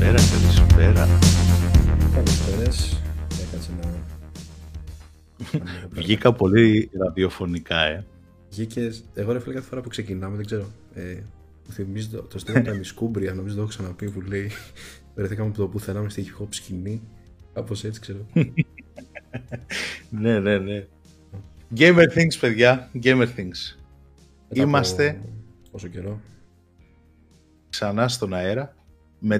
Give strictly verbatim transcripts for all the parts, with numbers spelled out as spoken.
Καλησπέρα, καλησπέρα. Καλησπέρας. Έκατσε να... Βγήκα πολύ ραδιοφωνικά, ε. Βγήκες... Εγώ ρε φίλε κάθε φορά που ξεκινάμε, δεν ξέρω. Ε, θυμίζω το, το στέλνω τα μισκούμπρια, νομίζω το έχω ξαναπεί που λέει βρεθήκαμε από το πουθενά με στη hip-hop σκηνή. Κάπως έτσι, ξέρω. Ναι, ναι, ναι. Gamer Things, παιδιά. Gamer Things. Μετά είμαστε... Πόσο καιρό. Ξανά στον αέρα. Με,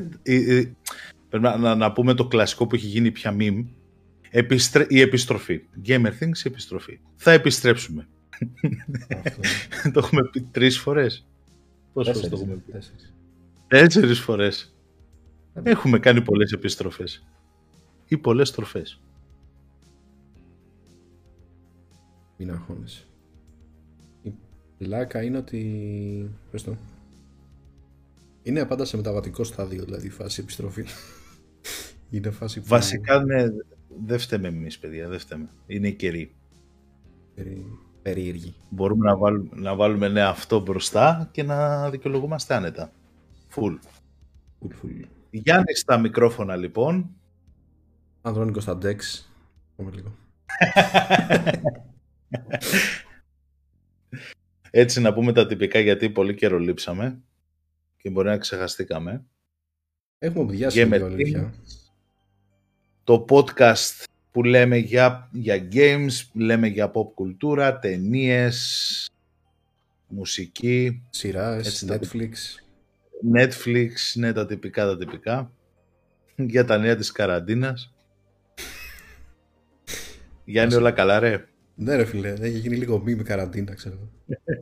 πρέπει να, να, να πούμε το κλασικό που έχει γίνει πια meme. Επιστρε, η επιστροφή. Gamer Things, η επιστροφή. Θα επιστρέψουμε. Το έχουμε πει τρεις φορές. Πόσες φορές το έχουμε πει? Τέσσερις. Τέσσερις φορές. Έχουμε κάνει πολλές επιστροφές. Ή πολλές στροφές. Μην αγχώνεσαι. Η πλάκα είναι ότι... Πες το. Είναι πάντα σε μεταβατικό στάδιο, δηλαδή φάση επιστροφή. Είναι φάση που... Βασικά ναι, δεν φταίμε εμείς, παιδιά, δεν φταίμε. Είναι οι καιροί. Περί... Περίεργοι. Μπορούμε να βάλουμε, να βάλουμε ναι, αυτό μπροστά και να δικαιολογούμαστε άνετα. Φουλ. Φουλ, φουλ. Γιάννη στα μικρόφωνα, λοιπόν. Ανδρώνικο στα ντεξ. Πάμε λίγο. Έτσι να πούμε τα τυπικά, γιατί πολύ καιρό λείψαμε. Και μπορεί να ξεχαστήκαμε. Έχουμε βιάσει με την... Το podcast που λέμε για, για games, λέμε για pop κουλτούρα, ταινίες, μουσική, σειράς, έτσι, Netflix. Τα... Netflix, ναι, τα τυπικά, τα τυπικά. Για τα νέα της καραντίνας. Γιάννη, όλα καλά, ρε? Ναι, ρε φίλε, έχει γίνει λίγο μη με καραντίνα, ξέρω.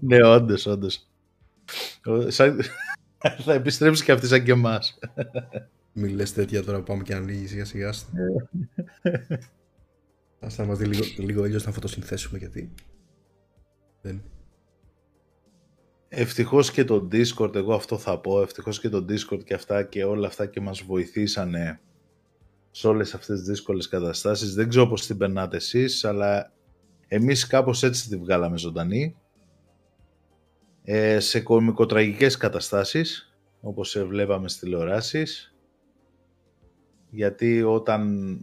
Ναι, όντως, όντως. Θα επιστρέψει και αυτή σαν και εμάς. Μη λες τέτοια τώρα που πάμε και ανοίγει σιγά σιγά. Ας θα μας δει λίγο, λίγο ήλιος να φωτοσυνθέσουμε, γιατί δεν... Ευτυχώς και το Discord, εγώ αυτό θα πω, ευτυχώς και το Discord και αυτά και όλα αυτά και μας βοηθήσανε σε όλες αυτές τις δύσκολες καταστάσεις. Δεν ξέρω πώς την περνάτε εσείς, αλλά εμείς κάπως έτσι τη βγάλαμε ζωντανή. Ε, σε κωμικοτραγικές καταστάσεις, όπως βλέπαμε στις τηλεοράσεις, γιατί όταν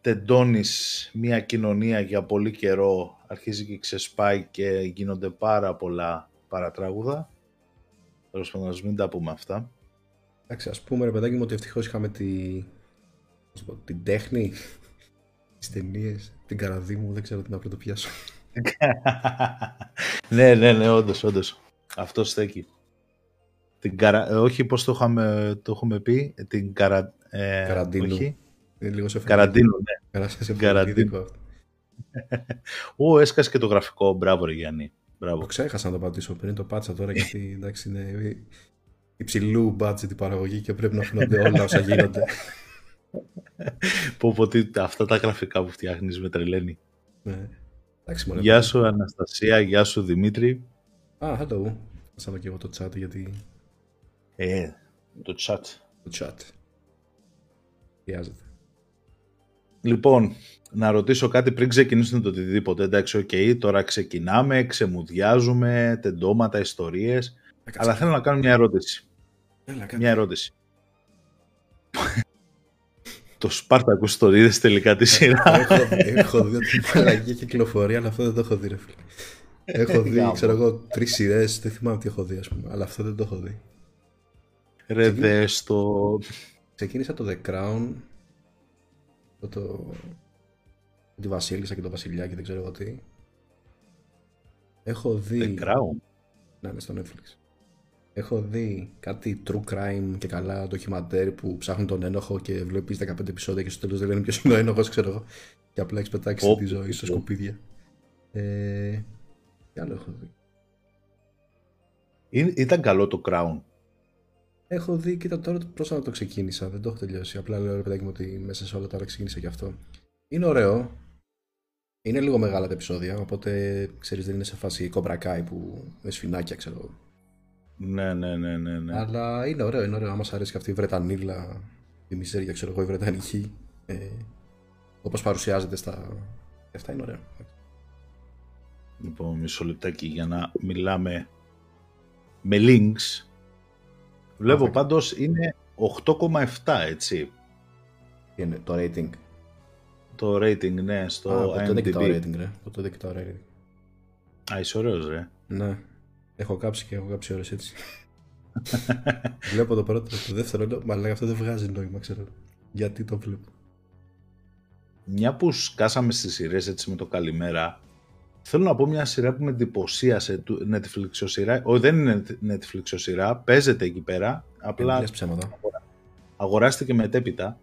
τεντώνεις μια κοινωνία για πολύ καιρό αρχίζει και ξεσπάει και γίνονται πάρα πολλά παρατράγουδα. Τέλος πάντων, μην τα πούμε αυτά. Εντάξει, ας πούμε ρε παιδάκι μου ότι ευτυχώς είχαμε τη... πω, την τέχνη, τις ταινίες, την Καραδίμου, δεν ξέρω τι να το πιάσω. Ναι, ναι, ναι, όντως, όντως. Αυτό στέκει. Την καρα... Όχι, πώς το, είχαμε, το έχουμε πει, την καρα... ε, Καραντίνου. Όχι. Είναι λίγο σε Καραντίνου, ναι. Καραντίνου. Ω, έσκασε και το γραφικό. Μπράβο, ρε Γιάννη. Μπράβο. Το ξέχασα να το πατήσω πριν, το πάτσα τώρα γιατί εντάξει είναι υψηλού budget η παραγωγή και πρέπει να φαίνονται όλα όσα γίνονται. Πω πω, αυτά τα γραφικά που φτιάχνεις με τρελαίνει. Ναι. Γεια σου Αναστασία, γεια σου Δημήτρη. Α, hello. Ας δω και εγώ το chat γιατί... Ε, το chat. Το chat. Χρειάζεται. Λοιπόν, να ρωτήσω κάτι πριν ξεκινήσουμε το οτιδήποτε. Εντάξει, οκ, okay, τώρα ξεκινάμε, ξεμουδιάζουμε, τεντώματα, ιστορίες. Έκανα. Αλλά θέλω να κάνω μια ερώτηση. Έλα, μια ερώτηση. Το Σπάρτακος το είδες τελικά τη σειρά? Έχω, έχω δει ότι μαλακή κυκλοφορία, αλλά αυτό δεν το έχω δει, ρε φίλε. Έχω δει, ξέρω εγώ, τρεις σειρές, δεν θυμάμαι τι έχω δει, ας πούμε, αλλά αυτό δεν το έχω δει. Ρε Ξεκίνη... δες το... Ξεκίνησα το The Crown, το... το... τη Βασίλισσα και το Βασιλιάκι, δεν ξέρω εγώ τι. Έχω δει... The Crown? Να, είναι στο Netflix. Έχω δει κάτι true crime και καλά ντοκιμαντέρ που ψάχνουν τον ένοχο και βλέπεις δεκαπέντε επεισόδια και στο τέλος δεν λένε ποιος είναι ο ένοχος, ξέρω εγώ. Και απλά έχεις πετάξει oh, τη ζωή στα oh. σκουπίδια. Ε, τι άλλο έχω δει? Ή, ήταν καλό το Crown. Έχω δει, κοίτα τώρα πρόσφατα το ξεκίνησα, δεν το έχω τελειώσει. Απλά λέω ρε παιδάκι μου ότι μέσα σε όλα τα ώρα ξεκίνησα και αυτό. Είναι ωραίο. Είναι λίγο μεγάλα τα επεισόδια, οπότε ξέρεις δεν είναι σε φάση κομπρακάι που με σφινάκια, ξέρω εγώ. Ναι, ναι, ναι, ναι, ναι. Αλλά είναι ωραίο, είναι ωραίο. Άμα σ' αρέσει και αυτή η Βρετανίλα, η μιζέρια, ξέρω εγώ, η Βρετανική, ε, όπως παρουσιάζεται στα... Αυτά είναι ωραία. Λοιπόν, μισό λεπτάκι για να μιλάμε με links. Βλέπω πάντως είναι οκτώ κόμμα επτά έτσι. Είναι το rating. Το rating, ναι, στο Α, IMDb. Το rating, ρε. Το δικτάω rating. Α, είσαι ωραίος, ρε. Ναι. Έχω κάψει και έχω κάψει ώρες έτσι. Βλέπω το πρώτο, το δεύτερο λέω, μαλάκα αυτό δεν βγάζει νόημα, ξέρω. Γιατί το βλέπω. Μια που σκάσαμε στις σειρές έτσι με το καλημέρα, θέλω να πω μια σειρά που με εντυπωσίασε, Netflix σειρά. Όχι, δεν είναι Netflix σειρά, παίζεται εκεί πέρα. Απλά αγοράστηκε μετέπειτα.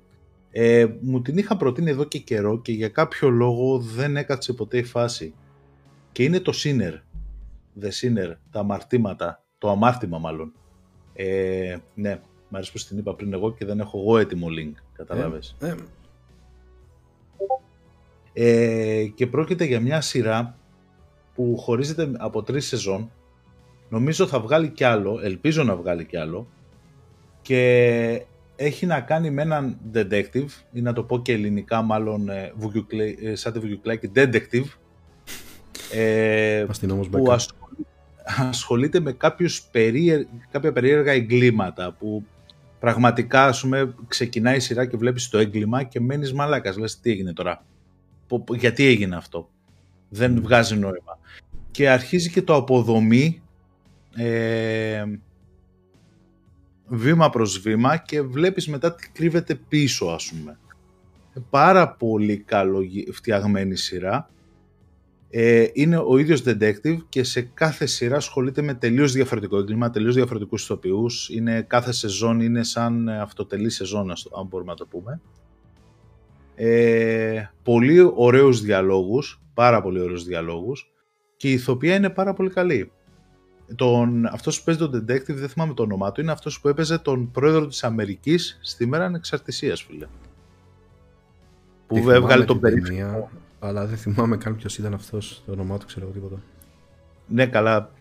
Ε, μου την είχα προτείνει εδώ και καιρό και για κάποιο λόγο δεν έκατσε ποτέ η φάση. Και είναι το Sinner. The Sinner, τα αμαρτήματα. Το αμάρτημα μάλλον. Ε, ναι, μ' αρέσει που την είπα πριν εγώ και δεν έχω εγώ έτοιμο link. Καταλάβες. Ε, ε. Ε, και πρόκειται για μια σειρά που χωρίζεται από τρεις σεζόν. Νομίζω θα βγάλει κι άλλο, ελπίζω να βγάλει κι άλλο. Και έχει να κάνει με έναν detective, ή να το πω και ελληνικά μάλλον σαν τη βουγιουκλάκη, detective, ε, που ασχολείται με κάποιους περίεργα, κάποια περίεργα εγκλήματα που πραγματικά, ας πούμε, ξεκινάει η σειρά και βλέπεις το έγκλημα και μένεις μαλάκας, λες τι έγινε τώρα, γιατί έγινε αυτό, δεν βγάζει νόημα. Και αρχίζει και το αποδομή ε, βήμα προς βήμα και βλέπεις μετά τι κρύβεται πίσω, ας πούμε. Πάρα πολύ καλό φτιαγμένη σειρά. Ε, είναι ο ίδιος detective και σε κάθε σειρά ασχολείται με τελείως διαφορετικό έγκλημα, τελείως διαφορετικούς ηθοποιούς. Είναι, κάθε σεζόν είναι σαν αυτοτελή σεζόν, αν μπορούμε να το πούμε. Ε, πολύ ωραίους διαλόγους, πάρα πολύ ωραίους διαλόγους και η ηθοποιία είναι πάρα πολύ καλή. Τον, αυτός που παίζει τον detective, δεν θυμάμαι το όνομά του, είναι αυτός που έπαιζε τον πρόεδρο της Αμερικής στη μέρα ανεξαρτησίας, φίλε. Που έβγαλε τον περίφημο. Αλλά δεν θυμάμαι καν ποιος ήταν αυτός, το όνομά του, ξέρω τίποτα. Ναι, καλά,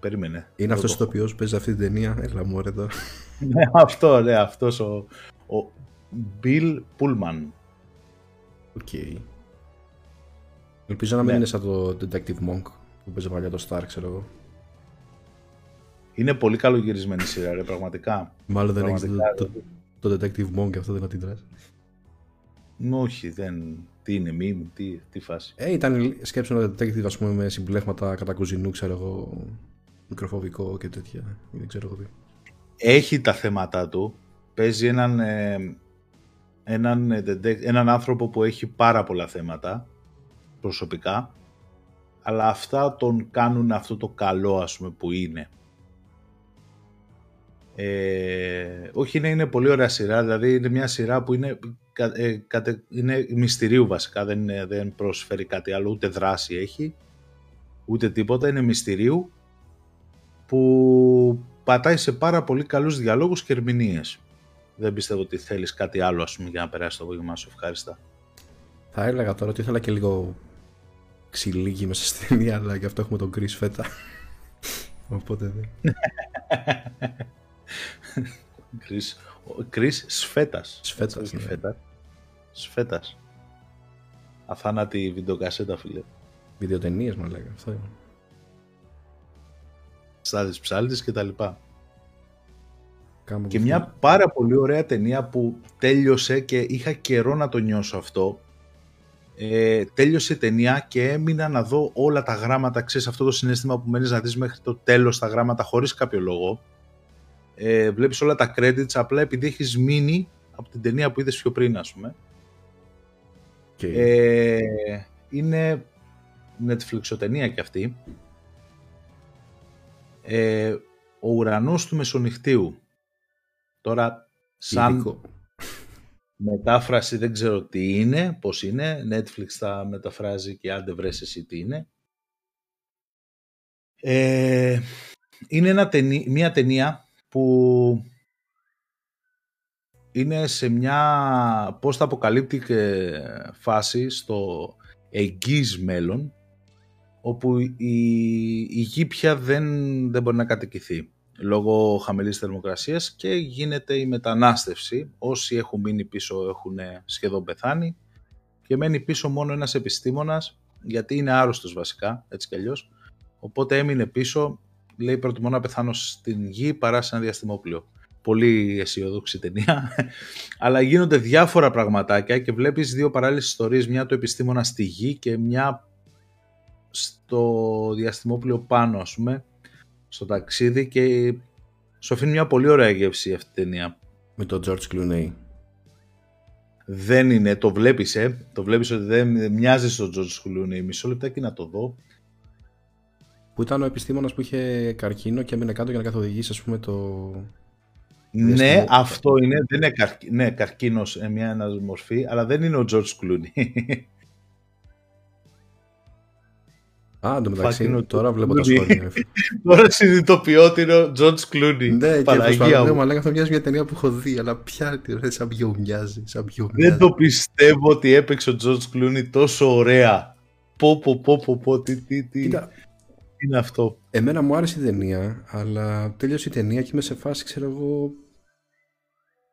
περίμενε. Είναι αυτός ο ηθοποιός που παίζει αυτή την ταινία, έλα μου ρε τώρα. Ναι, αυτό, ναι, αυτός ο, ο Bill Pullman. Οκ. Okay. Ελπίζω να μην ναι. είναι σαν το Detective Monk που παίζει παλιά το Star, ξέρω εγώ. Είναι πολύ καλογυρισμένη σειρά, ρε, πραγματικά. Μάλλον δεν έχεις το, το Detective Monk, αυτό δεν θα την τρας. Όχι, δεν... Τι είναι, μη, τι, τι φάση. Ε, ήταν σκέψη να detective, ας πούμε, με συμπλέγματα κατά κουζινού, ξέρω εγώ, μικροφοβικό και τέτοια. Δεν ξέρω εγώ τι. Έχει τα θέματα του. Παίζει έναν, ε, έναν, έναν άνθρωπο που έχει πάρα πολλά θέματα προσωπικά, αλλά αυτά τον κάνουν αυτό το καλό, ας πούμε, που είναι. Ε, όχι, είναι, είναι πολύ ωραία σειρά, δηλαδή είναι μια σειρά που είναι, κα, ε, κατε, είναι μυστηρίου βασικά, δεν, είναι, δεν προσφέρει κάτι άλλο, ούτε δράση έχει, ούτε τίποτα, είναι μυστηρίου που πατάει σε πάρα πολύ καλούς διαλόγους και ερμηνείες. Δεν πιστεύω ότι θέλεις κάτι άλλο, ας πούμε, για να περάσει το απόγευμα σου ευχάριστα. Θα έλεγα τώρα ότι ήθελα και λίγο ξυλίκι μέσα στην ταινία, αλλά γι' αυτό έχουμε τον Chris Feta. Οπότε δεν... Chris Σφέτας. Σφέτας, ναι. Σφέτας. Αθάνατη βιντεοκασέτα, φίλε. Βιντεοτενίες, μα λέγανε. Αυτό είναι. Στάδης ψάλτης και τα λοιπά. Κάμω και μια πάρα πολύ ωραία ταινία που τέλειωσε και είχα καιρό να το νιώσω αυτό. Ε, τέλειωσε η ταινία και έμεινα να δω όλα τα γράμματα. Ξέρεις αυτό το συναίσθημα που μένεις να δεις μέχρι το τέλος τα γράμματα χωρίς κάποιο λόγο. Ε, βλέπεις όλα τα credits απλά επειδή έχεις μείνει από την ταινία που είδες πιο πριν, ας πούμε. Okay. Ε, είναι Netflixοτενία κι αυτή. Ε, ο ουρανός του μεσονυχτίου. Τώρα σαν Ειδικό. Μετάφραση δεν ξέρω τι είναι, πώς είναι. Netflix θα μεταφράζει και άντε βρες εσύ τι είναι. Ε, είναι ένα ταινί, μια ταινία που είναι σε μια πώς θα αποκαλύπτει και φάση στο εγγύς μέλλον, όπου η, η γη πια δεν, δεν μπορεί να κατοικηθεί λόγω χαμηλής θερμοκρασίας και γίνεται η μετανάστευση. Όσοι έχουν μείνει πίσω έχουν σχεδόν πεθάνει και μένει πίσω μόνο ένας επιστήμονας, γιατί είναι άρρωστος βασικά, έτσι κι αλλιώς, οπότε έμεινε πίσω. Λέει προτιμώ να πεθάνω στην γη παρά σε ένα διαστημόπλιο. πολύ αισιοδόξη ταινία, αλλά γίνονται διάφορα πραγματάκια και βλέπεις δύο παράλληλες ιστορίες, μια του επιστήμονα στη γη και μια στο διαστημόπλιο πάνω, ας πούμε, στο ταξίδι, και σου αφήνει μια πολύ ωραία γεύση αυτή την ταινία. Με τον George Clooney. Δεν είναι, το βλέπεις, ε. Το βλέπεις ότι δεν μοιάζει στον George Clooney. Μισό λεπτάκι να το δω. Που ήταν ο επιστήμονας που είχε καρκίνο και έμεινε κάτω για να καθοδηγήσει, ας πούμε, το... Ναι, διαστημό. Αυτό είναι. Δεν είναι καρκ... ναι, καρκίνος, μια ένας μορφή, αλλά δεν είναι ο George Clooney. Α, εντωμεταξύ, τώρα βλέπω τα σχόλια. Τώρα συνειδητοποιώ ότι είναι ο George Clooney. Ναι, Παναγία μου. Αλλά αυτό μοιάζει μια ταινία που έχω δει, αλλά πια σαν ποιο μοιάζει. Δεν το πιστεύω ότι έπαιξε ο George Clooney τόσο ωραία. Πω, πω, πω, πω, πω, τι, τι, τι. Είναι αυτό. Εμένα μου άρεσε η ταινία, αλλά τέλειωσε η ταινία και είμαι σε φάση, ξέρω εγώ,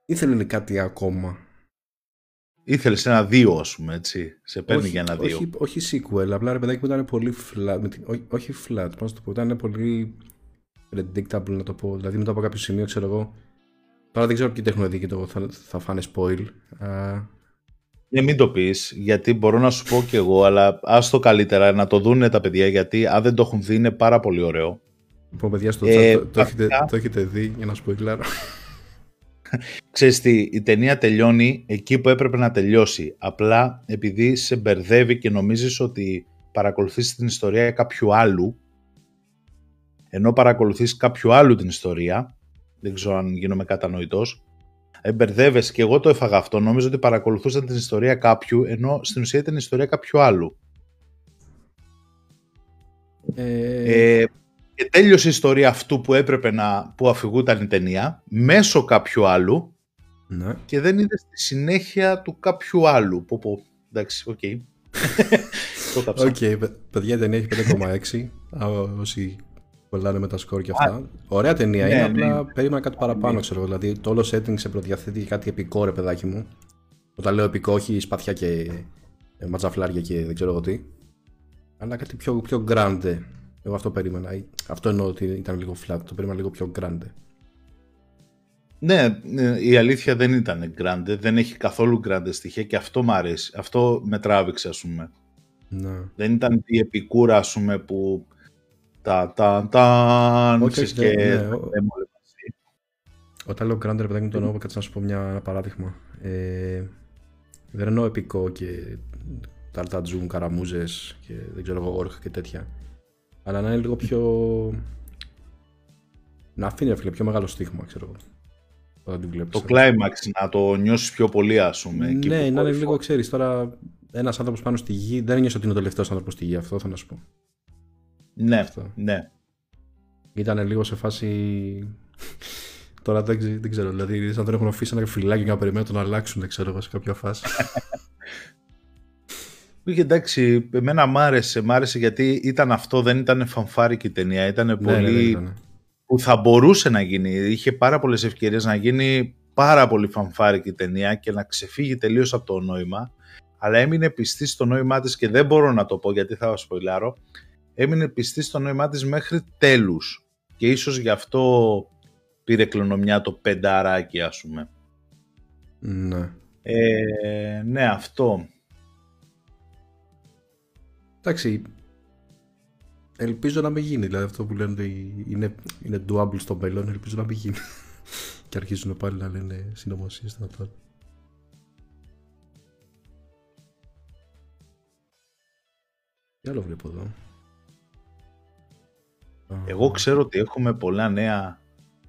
ήθελε κάτι ακόμα. Ήθελε ένα δύο, ας πούμε, έτσι. Σε παίρνει για ένα δύο. Όχι, όχι sequel, απλά ρε παιδάκι μου ήταν πολύ flat. Με την, ό, όχι flat, πάνω στο πω. Ήταν πολύ predictable, να το πω. Δηλαδή μετά από κάποιο σημείο, ξέρω εγώ. Τώρα δεν ξέρω ποιοι έχουν δει και το θα, θα φάνε spoil. Uh... Ναι, μην το πεις, γιατί μπορώ να σου πω κι εγώ, αλλά ας το καλύτερα να το δούνε τα παιδιά, γιατί αν δεν το έχουν δει είναι πάρα πολύ ωραίο. Λοιπόν, παιδιά, στο ε, chat το, το, έχετε, το έχετε δει, για να σου πω κλάρα. Ξέρεις τι, η ταινία τελειώνει εκεί που έπρεπε να τελειώσει. Απλά επειδή σε μπερδεύει και νομίζεις ότι παρακολουθείς την ιστορία κάποιου άλλου, ενώ παρακολουθείς κάποιου άλλου την ιστορία, δεν ξέρω αν γίνομαι κατανοητός, μπερδεύεσαι, και εγώ το έφαγα αυτό. Νομίζω ότι παρακολουθούσαν την ιστορία κάποιου, ενώ στην ουσία ήταν η ιστορία κάποιου άλλου. Ε... Ε... Και τέλειωσε η ιστορία αυτού που έπρεπε να, που αφηγούταν η ταινία, μέσω κάποιου άλλου, ναι. Και δεν είδες τη συνέχεια του κάποιου άλλου. Πω πω, εντάξει, οκ. Okay. Οκ, okay, παιδιά, η ταινία έχει πέντε κόμμα έξι. Όσοι κολλάνε με τα σκορ και αυτά. Α, ωραία ταινία, ναι, είναι, ναι, απλά ναι. Περίμενα κάτι παραπάνω, ναι. Ξέρω, δηλαδή το όλο setting σε προδιαθέτει κάτι επικό, ρε παιδάκι μου. Όταν λέω επικό, όχι σπαθιά και ε, ματζαφλάρια και δεν ξέρω εγώ τι. Αλλά κάτι πιο, πιο grande. Εγώ αυτό περίμενα. Αυτό εννοώ ότι ήταν λίγο flat. Το περίμενα λίγο πιο grande. Ναι, η αλήθεια δεν ήταν grande. Δεν έχει καθόλου grande στοιχεία και αυτό μ' αρέσει. Αυτό με τράβηξε, ας πούμε. Να. Δεν ήταν η επικούρα, ας πούμε, που τα τα τα νίξες και... Ναι, ναι. Όταν λέω grande, ρε παιδάκι μου, το εννοώ, κάτσε να σου πω μια, ένα παράδειγμα. Ε, δεν εννοώ επικό και ταρτατζούν, καραμούζες και δεν ξέρω εγώ, όρχα και τέτοια. Αλλά να είναι λίγο πιο. Να αφήνει, φίλε, πιο μεγάλο στίγμα, ξέρω εγώ. Το κλάιμαξ να το νιώσει πιο πολύ, α πούμε. Ναι, να είναι λίγο, ξέρει τώρα, ένα άνθρωπο πάνω στη γη. Δεν νιώθει ότι είναι ο τελευταίο άνθρωπο στη γη, αυτό θα να σου πω. Ναι, αυτό. Ναι. Ήταν λίγο σε φάση. Τώρα δεν, δεν ξέρω. Δηλαδή, σαν τον έχουν αφήσει ένα φυλάκι να περιμένουν να αλλάξουν, ξέρω εγώ, σε κάποια φάση. Είχε, εντάξει, εμένα μ' άρεσε, μ' άρεσε γιατί ήταν αυτό, δεν ήταν φανφάρικη ταινία, ήταν ναι, πολύ ναι, που θα μπορούσε να γίνει, είχε πάρα πολλές ευκαιρίες να γίνει πάρα πολύ φανφάρικη ταινία και να ξεφύγει τελείως από το νόημα, αλλά έμεινε πιστή στο νόημά της και δεν μπορώ να το πω γιατί θα σποιλάρω, έμεινε πιστή στο νόημά της μέχρι τέλους και ίσως γι' αυτό πήρε κληρονομιά το πενταράκι, ας πούμε. Ναι, ε, ναι, αυτό. Εντάξει, ελπίζω να μην γίνει, δηλαδή αυτό που λένε ότι είναι, είναι doable στο μέλλον, ελπίζω να μην γίνει. Και αρχίζουν πάλι να λένε συνωμοσίες να το. Τι άλλο βλέπω εδώ. Εγώ ξέρω ότι έχουμε πολλά νέα,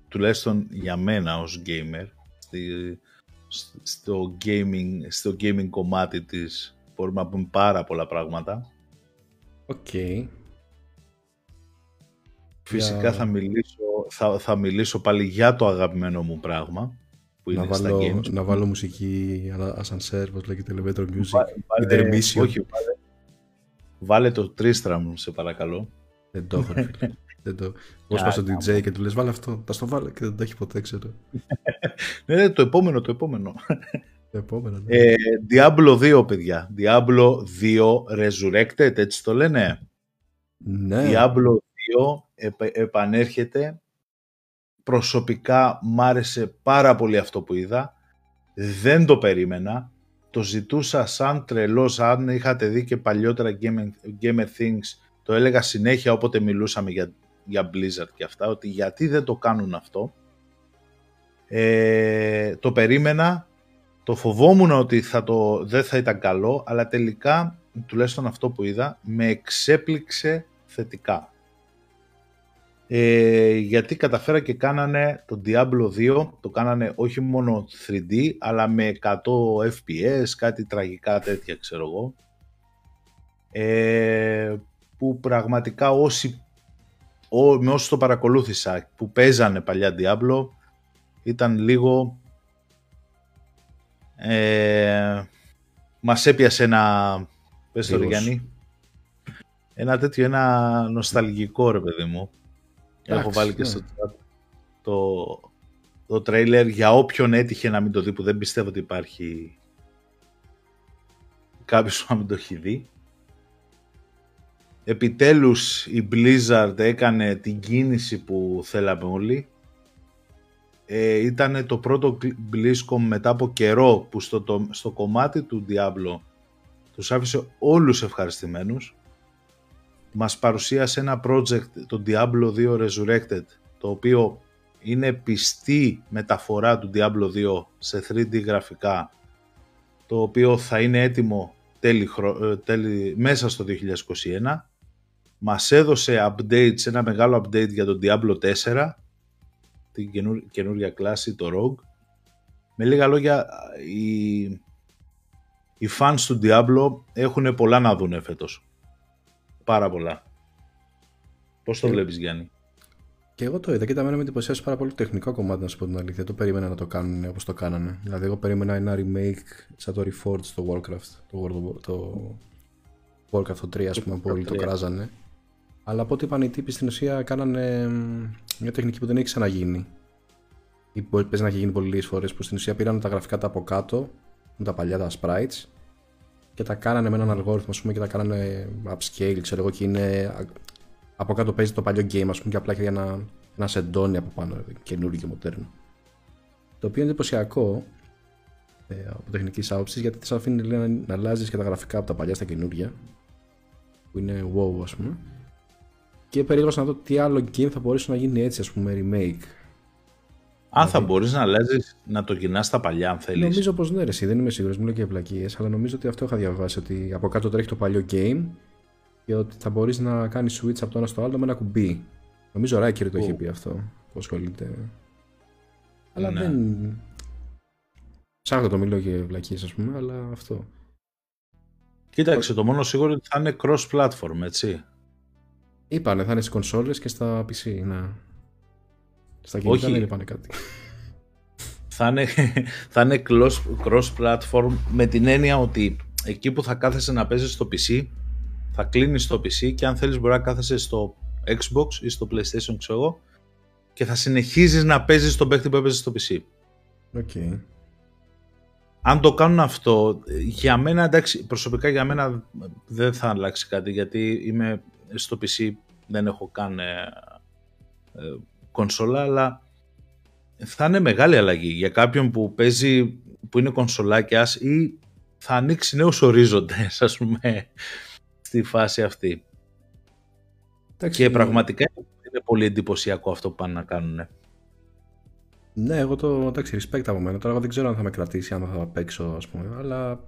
τουλάχιστον για μένα ως gamer, στη, στο, gaming, στο gaming κομμάτι της, μπορούμε να πούμε πάρα πολλά πράγματα. Okay. Φυσικά yeah. θα, μιλήσω, θα, θα μιλήσω πάλι για το αγαπημένο μου πράγμα που να είναι βάλω, στα games. Να βάλω μουσική ασανσέρ, πως λέγεται, elevator music, intermission. Όχι, βάλε, βάλε το τρίστραμ, σε παρακαλώ. Δεν το έχω, φίλε. Δεν το... Εγώ σπάσω τον ντι τζέι και του λες βάλε αυτό, θα στο βάλω και δεν το έχει ποτέ, ξέρω. Ναι, το επόμενο, το επόμενο. Επόμενο, ναι. ε, Diablo δύο, παιδιά. Diablo δύο Resurrected, έτσι το λένε. Ναι. Diablo δύο επ, επανέρχεται προσωπικά μ' άρεσε πάρα πολύ αυτό που είδα. Δεν το περίμενα. Το ζητούσα σαν τρελός. Αν είχατε δει και παλιότερα Gamer, Gamer Things, το έλεγα συνέχεια όποτε μιλούσαμε για, για Blizzard και αυτά, ότι γιατί δεν το κάνουν αυτό. Ε, το περίμενα, το φοβόμουν ότι θα το, δεν θα ήταν καλό, αλλά τελικά, τουλάχιστον αυτό που είδα, με εξέπληξε θετικά. Ε, γιατί καταφέρα και κάνανε το Diablo δύο, το κάνανε όχι μόνο θρι ντι, αλλά με εκατό F P S, κάτι τραγικά τέτοια, ξέρω εγώ, ε, που πραγματικά όσοι, ό, με όσοι το παρακολούθησα, που παίζανε παλιά Diablo, ήταν λίγο... Ε, μας έπιασε ένα... Πες το, Γιάννη. Ένα τέτοιο, ένα νοσταλγικό, ρε παιδί μου. Εντάξει, έχω βάλει, ναι, και στο chat το, το τρέιλερ, για όποιον έτυχε να μην το δει, που δεν πιστεύω ότι υπάρχει κάποιος να μην το έχει δει. Επιτέλους η Blizzard έκανε την κίνηση που θέλαμε όλοι. Ε, ήταν το πρώτο BlizzCon μετά από καιρό που στο, το, στο κομμάτι του Diablo τους άφησε όλους ευχαριστημένους. Μας παρουσίασε ένα project, το Diablo δύο Resurrected, το οποίο είναι πιστή μεταφορά του Diablo δύο σε θρι ντι γραφικά, το οποίο θα είναι έτοιμο τέλη, τέλη, μέσα στο δύο χιλιάδες είκοσι ένα. Μας έδωσε updates, ένα μεγάλο update για τον Diablo τέσσερα, την καινούργια, καινούργια κλάση, το Rogue. Με λίγα λόγια, οι, οι fans του Diablo έχουν πολλά να δουν φέτος. Πάρα πολλά. Πώς το ε, βλέπεις, Γιάννη? Και εγώ το είδα. Κοίτα, μένα με εντυπωσίασε πάρα πολύ το τεχνικό κομμάτι, να σου πω την αλήθεια. Το περίμενα να το κάνουν όπως το κάνανε. Δηλαδή, εγώ περίμενα ένα remake σαν το Reforge στο Warcraft. Το, World, το Warcraft τρία, ας πούμε, που όλοι το κράζανε. Αλλά από ό,τι είπαν οι τύποι, στην ουσία κάνανε μια τεχνική που δεν έχει ξαναγίνει. Ή παίζει να έχει γίνει πολλές φορές, που στην ουσία πήραν τα γραφικά τα από κάτω, με τα παλιά τα sprites, και τα κάνανε με έναν αλγόριθμο, ας πούμε, και τα κάνανε upscale, ξέρω εγώ, και είναι από κάτω παίζει το παλιό game, ας πούμε, και απλά έχει ένα, ένα σεντόνι από πάνω, καινούριο και μοντέρνο. Το οποίο είναι εντυπωσιακό ε, από τεχνικής άποψης, γιατί τις αφήνει να, να αλλάζει και τα γραφικά από τα παλιά στα καινούργια, που είναι wow, ας πούμε. Και περίγραψα να δω τι άλλο game θα μπορούσε να γίνει έτσι, ας πούμε, remake. Αν θα μπορείς να αλλάζεις, να το κοινάς στα παλιά, αν θέλεις. Νομίζω πως ναι, ρε, εσύ, δεν είμαι σίγουρος, μου λέω και βλακίες, αλλά νομίζω ότι αυτό είχα διαβάσει, ότι από κάτω τρέχει το παλιό game και ότι θα μπορείς να κάνεις switch από το ένα στο άλλο με ένα κουμπί. Νομίζω ο Ράκερ το oh. έχει πει αυτό, που ασχολείται. Αλλά ναι. δεν... Ψάχνω το μιλώ και βλακίες, ας πούμε, αλλά αυτό. Κοίταξε, ο... το μόνο σίγουρο ότι θα είναι cross-platform, έτσι. Είπανε, θα είναι στις κονσόλες και στα πι σι, ναι. Στα κινητά δεν είπανε κάτι. Θα είναι, θα είναι cross-platform, με την έννοια ότι εκεί που θα κάθεσαι να παίζεις στο πι σι, θα κλείνεις το πι σι, και αν θέλεις μπορεί να κάθεσαι στο Xbox ή στο PlayStation, ξέρω εγώ, και θα συνεχίζεις να παίζεις τον παίκτη που έπαιζες στο πι σι. Okay. Αν το κάνουν αυτό, για μένα, εντάξει, προσωπικά για μένα δεν θα αλλάξει κάτι, γιατί είμαι στο πι σι, δεν έχω καν ε, ε, κονσόλα, αλλά θα είναι μεγάλη αλλαγή για κάποιον που παίζει, που είναι κονσολάκιας, ή θα ανοίξει νέους ορίζοντες, ας πούμε, στη φάση αυτή. Εντάξει, και πραγματικά είναι πολύ εντυπωσιακό αυτό που πάνε να κάνουν. Ναι, εγώ το, εντάξει, respect από μένα. Τώρα δεν ξέρω αν θα με κρατήσει, αν θα παίξω, ας πούμε, αλλά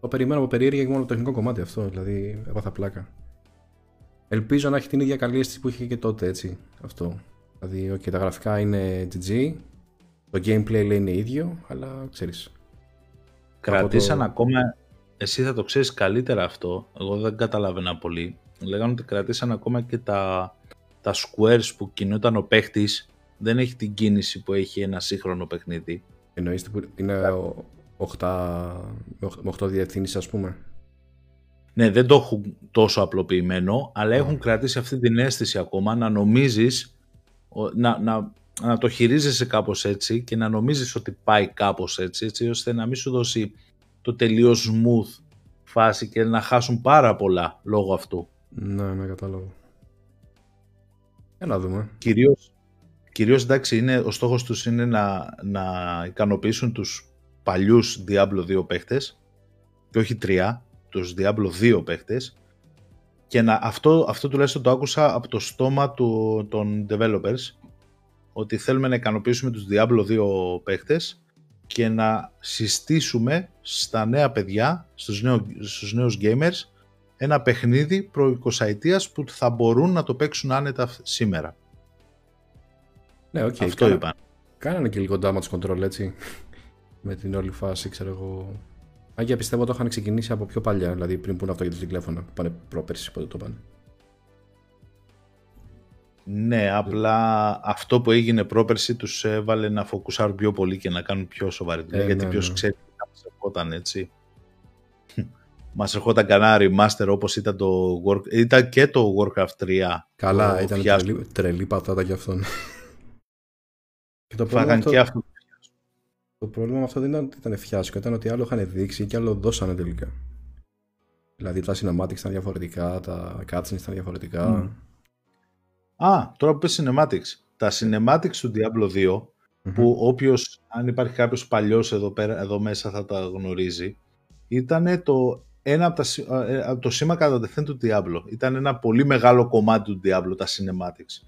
το περιμένω από περιέργεια και μόνο το τεχνικό κομμάτι αυτό, δηλαδή έπαθα πλάκα. Ελπίζω να έχει την ίδια καλή αίσθηση που είχε και τότε, έτσι, αυτό. Δηλαδή, okay, τα γραφικά είναι τζι τζι, το gameplay λέει είναι ίδιο, αλλά ξέρεις. Κρατήσαν το... ακόμα, εσύ θα το ξέρεις καλύτερα αυτό, εγώ δεν καταλαβαίνα πολύ. Λέγανε ότι κρατήσαν ακόμα και τα, τα squares που κινούταν ο παίχτης, δεν έχει την κίνηση που έχει ένα σύγχρονο παιχνίδι. Εννοείστε που είναι οκτώ διευθύνσεις, ας πούμε. Ναι, δεν το έχουν τόσο απλοποιημένο, αλλά έχουν κρατήσει αυτή την αίσθηση ακόμα, να νομίζεις, να, να, να το χειρίζεσαι κάπως έτσι και να νομίζεις ότι πάει κάπως έτσι, έτσι ώστε να μην σου δώσει το τελείως smooth φάση και να χάσουν πάρα πολλά λόγω αυτού. Ναι, ναι, κατάλαβα. Για να δούμε. Κυρίως, Κυρίως, εντάξει, είναι, ο στόχος τους είναι να, να ικανοποιήσουν τους παλιούς Diablo δύο παίχτες και όχι τρία, τους Diablo δύο παίχτες, και να, αυτό, αυτό τουλάχιστον το άκουσα από το στόμα του, των developers, ότι θέλουμε να ικανοποιήσουμε τους Diablo δύο παίχτες και να συστήσουμε στα νέα παιδιά, στους, νέο, στους νέους gamers, ένα παιχνίδι προεικοσαετίας που θα μπορούν να το παίξουν άνετα σήμερα. Ναι, okay, αυτό κάνα, είπα. Κάνανε και λίγο damage control, έτσι, με την όλη φάση, ξέρω εγώ. Αν και πιστεύω το είχαν ξεκινήσει από πιο παλιά, δηλαδή πριν πουν αυτό για το τηλέφωνο, πάνε πρόπερσι, πότε το πάνε. Ναι, απλά αυτό που έγινε πρόπερσι τους έβαλε να φοκουσάρουν πιο πολύ και να κάνουν πιο σοβαρή δουλειά. Ε, γιατί ναι, ναι. Ποιος ξέρει τι θα μας ερχόταν, έτσι. Μας ερχόταν κανένα remaster όπως ήταν, το War... ήταν και το Warcraft τρία. Καλά, ήταν τρελή, τρελή πατάτα κι αυτόν. Και το πρόβλημα, αυτό... και αυτό... το πρόβλημα αυτό δεν ήταν ότι ήταν φιάσκο, ήταν ότι άλλο είχαν δείξει και άλλο δώσανε τελικά. Δηλαδή τα Cinematics ήταν διαφορετικά, τα cutscenes ήταν διαφορετικά. Mm. Α, τώρα που πες Cinematics. Τα Cinematics του Diablo δύο, mm-hmm. που όποιος, αν υπάρχει κάποιος παλιός εδώ, πέρα, εδώ μέσα θα τα γνωρίζει, ήταν το, ένα από τα, από το σήμα κατατεθέν του Diablo. Ήταν ένα πολύ μεγάλο κομμάτι του Diablo, τα Cinematics.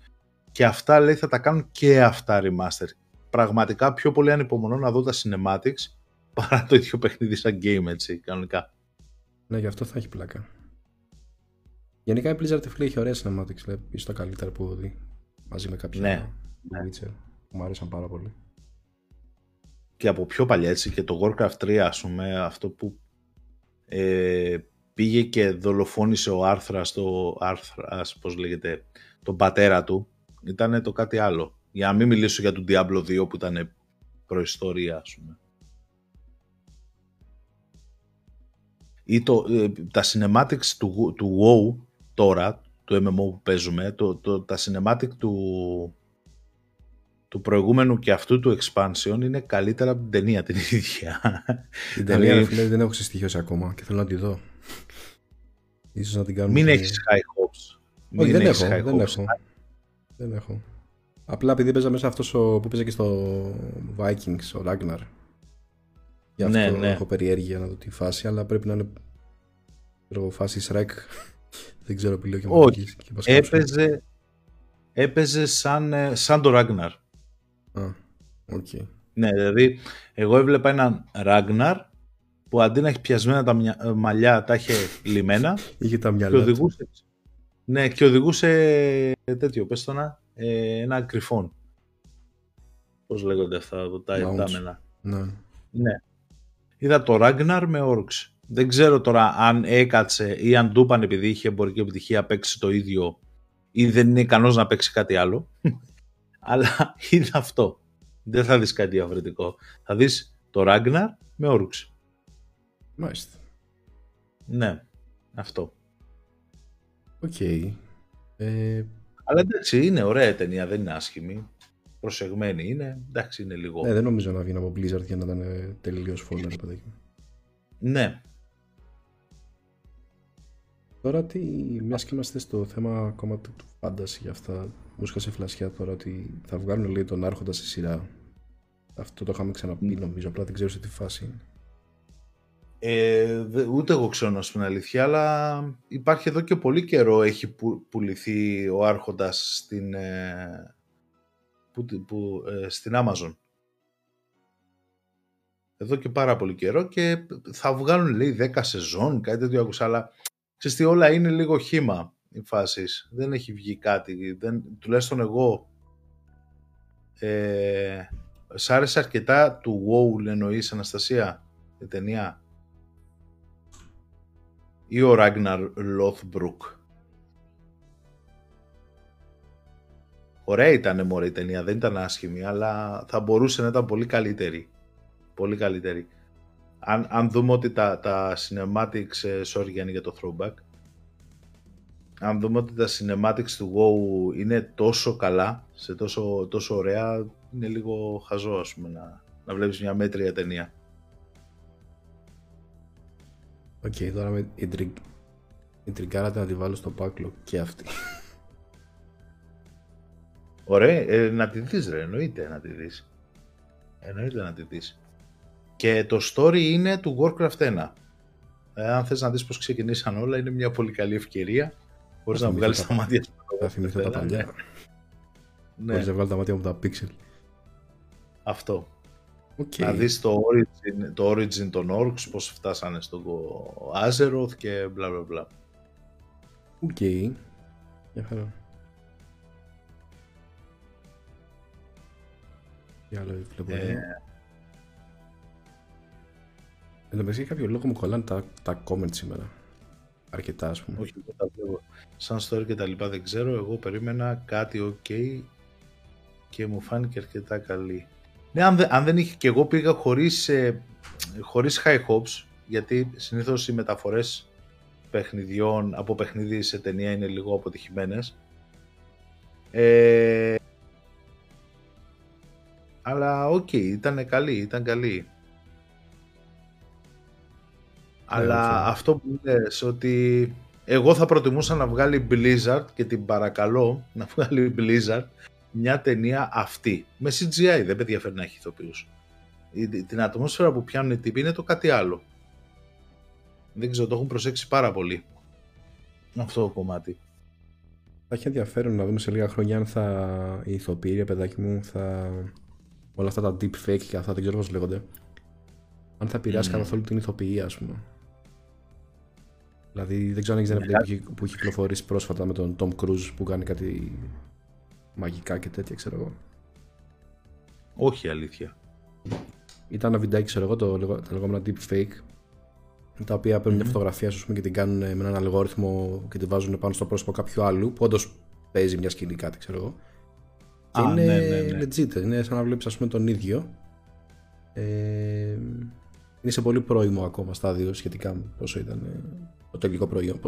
Και αυτά, λέει, θα τα κάνουν και αυτά remaster. Πραγματικά πιο πολύ ανυπομονώ να δω τα Cinematics παρά το ίδιο παιχνίδι σαν game, έτσι, κανονικά. Ναι, γι' αυτό θα έχει πλάκα. Γενικά η Blizzard Cinematics έχει ωραία Cinematics, λέει, ίσως τα καλύτερα που έχω δει. Μαζί με κάποια ναι, ναι. που μου άρεσαν πάρα πολύ. Και από πιο παλιά, έτσι, και το Warcraft τρία, ας πούμε, αυτό που ε, πήγε και δολοφόνησε ο Άρθρας, το Άρθρας, πώς λέγεται, τον πατέρα του, ήταν το κάτι άλλο. Για να μην μιλήσω για τον Diablo δύο που ήταν προϊστορία, ας πούμε. Ή το, ε, τα Cinematics του, του WoW τώρα, το εμ εμ ο που παίζουμε, το, το, τα Cinematic του, του προηγούμενου και αυτού του Expansion είναι καλύτερα από την ταινία την ίδια. Την ταινία, φίλε, δεν έχω συστοιχειώσει ακόμα και θέλω να τη δω. Ίσως να την κάνουμε... Μην έχεις high hopes. Όχι, δεν έχω, high δεν hopes. έχω. Δεν έχω. Απλά επειδή παίζα μέσα αυτός ο, που παίζα και στο Vikings, ο Ragnar. Γι' αυτό ναι, ναι. έχω περιέργεια να δω τη φάση, αλλά πρέπει να είναι φάση Shrek. Δεν ξέρω που λέω και μόνο. Έπαιζε, έπαιζε σαν, σαν το Ragnar. Α, οκ. Okay. Ναι, δηλαδή εγώ έβλεπα έναν Ragnar που αντί να έχει πιασμένα τα μαλλιά, τα είχε λιμένα. Είχε τα μυαλά. Και οδηγούσε. Του. Ναι, και οδηγούσε τέτοιο, πες το να, ε, ένα κρυφόν. Πώς λέγονται αυτά τα επτάμενα. Ναι. ναι. Είδα το Ragnar με Orcs. Δεν ξέρω τώρα αν έκατσε ή αν τούπαν επειδή είχε εμπορική επιτυχία παίξει το ίδιο ή δεν είναι ικανός να παίξει κάτι άλλο. Αλλά είδα αυτό. Δεν θα δεις κάτι διαφορετικό. Θα δεις το Ragnar με Orcs. Μάλιστα. Ναι, αυτό. Okay. Ε... Αλλά εντάξει, είναι ωραία η ταινία, δεν είναι άσχημη. Προσεγμένη είναι, εντάξει, είναι λίγο. Ναι, δεν νομίζω να βγει από Blizzard για να ήταν τελείως φόλα. Ναι. Τώρα τι, μιας και είμαστε στο θέμα ακόμα του fantasy για αυτά, μου έσκασε φλασιά τώρα ότι θα βγάλουν, λέει, τον Άρχοντα στη σειρά. Αυτό το είχαμε ξαναπεί, νομίζω, απλά δεν ξέρω σε τι φάση είναι. Ε, ούτε εγώ ξέρω να σου την αλήθεια, αλλά υπάρχει εδώ και πολύ καιρό, έχει που, πουληθεί ο Άρχοντας στην, ε, που, που, ε, στην Amazon εδώ και πάρα πολύ καιρό και θα βγάλουν, λέει, δέκα σεζόν, κάτι τέτοιο άκουσα, αλλά ξέρεις τι, όλα είναι λίγο χύμα οι φάσεις, δεν έχει βγει κάτι, δεν, τουλάχιστον εγώ ε, σ' άρεσε αρκετά του WoW, εννοείς, Αναστασία, η ταινία ή ο Ragnar Lothbrok? Ωραία ήτανε, μωρέ, η ταινία, δεν ήταν άσχημη, αλλά θα μπορούσε να ήταν πολύ καλύτερη. Πολύ καλύτερη. Αν, αν δούμε ότι τα, τα Cinematics, sorry Γιάννη για το throwback, αν δούμε ότι τα Cinematics του WoW είναι τόσο καλά, σε τόσο, τόσο ωραία, είναι λίγο χαζό, ας πούμε, να, να βλέπεις μια μέτρια ταινία. Οκ, okay, τώρα με ιντριγκάρατε να τη βάλω στο backlog και αυτή. Ωραία, ε, να τη δεις ρε, εννοείται να τη δεις. Εννοείται να τη δεις. Και το story είναι του Warcraft ένα. Ε, αν θες να δεις πώς ξεκινήσαν όλα, είναι μια πολύ καλή ευκαιρία. Μπορείς να βγάλεις τα, τα μάτια σου. Θα θυμηθώ τα παλιά. Ναι. Μπορείς να βγάλεις τα μάτια μου τα pixel. Αυτό. Okay. Να δεις το origin, το origin των Orcs, πώς φτάσανε στο Azeroth και μπλα μπλα μπλα. Οκ. Για χαρά. Για άλλο βλέπω εδώ. Εν τω μεταξύ για κάποιο λόγο μου κολλάνε τα, τα comments σήμερα. Αρκετά ας πούμε. Όχι, δεν τα βλέπω. Σαν story και τα λοιπά δεν ξέρω, εγώ περίμενα κάτι οκ okay και μου φάνηκε αρκετά καλή. Ναι, αν, δε, αν δεν είχε, και εγώ πήγα χωρίς, ε, χωρίς high hopes, γιατί συνήθως οι μεταφορές παιχνιδιών από παιχνίδι σε ταινία είναι λίγο αποτυχημένες. Ε, αλλά οκ, okay, ήταν καλή, ήταν καλή. Αλλά yeah, αυτό που λες ότι εγώ θα προτιμούσα να βγάλει Blizzard, και την παρακαλώ να βγάλει Blizzard μια ταινία αυτή. Με σι τζι άι, δεν με ενδιαφέρει να έχει ηθοποιούς. Την ατμόσφαιρα που πιάνουν οι τύποι είναι το κάτι άλλο. Δεν ξέρω, το έχουν προσέξει πάρα πολύ αυτό το κομμάτι. Θα έχει ενδιαφέρον να δούμε σε λίγα χρόνια αν θα οι ηθοποιοί, παιδάκι μου, θα... όλα αυτά τα deepfake και αυτά, δεν ξέρω πώς λέγονται. Αν θα επηρεάσει mm. καθόλου την ηθοποιία, ας πούμε. Δηλαδή, δεν ξέρω αν έχεις ένα video που έχει κυκλοφορήσει πρόσφατα με τον Tom Cruise που κάνει κάτι μαγικά και τέτοια, ξέρω εγώ. Όχι, αλήθεια. Ήταν ένα βιντεάκι, ξέρω εγώ, το, τα λεγόμενα deepfake, τα οποία παίρνουν mm. μια φωτογραφία, ας πούμε, και την κάνουν με έναν αλγόριθμο και την βάζουν πάνω στο πρόσωπο κάποιου άλλου που όντως παίζει μια σκηνή, κάτι, ξέρω εγώ. Και ah, είναι ναι, ναι, ναι. legit, είναι σαν να βλέπεις, ας πούμε, τον ίδιο. Ε, είναι σε πολύ πρώιμο ακόμα στάδιο σχετικά με πόσο ήταν το τελικό προϊόν,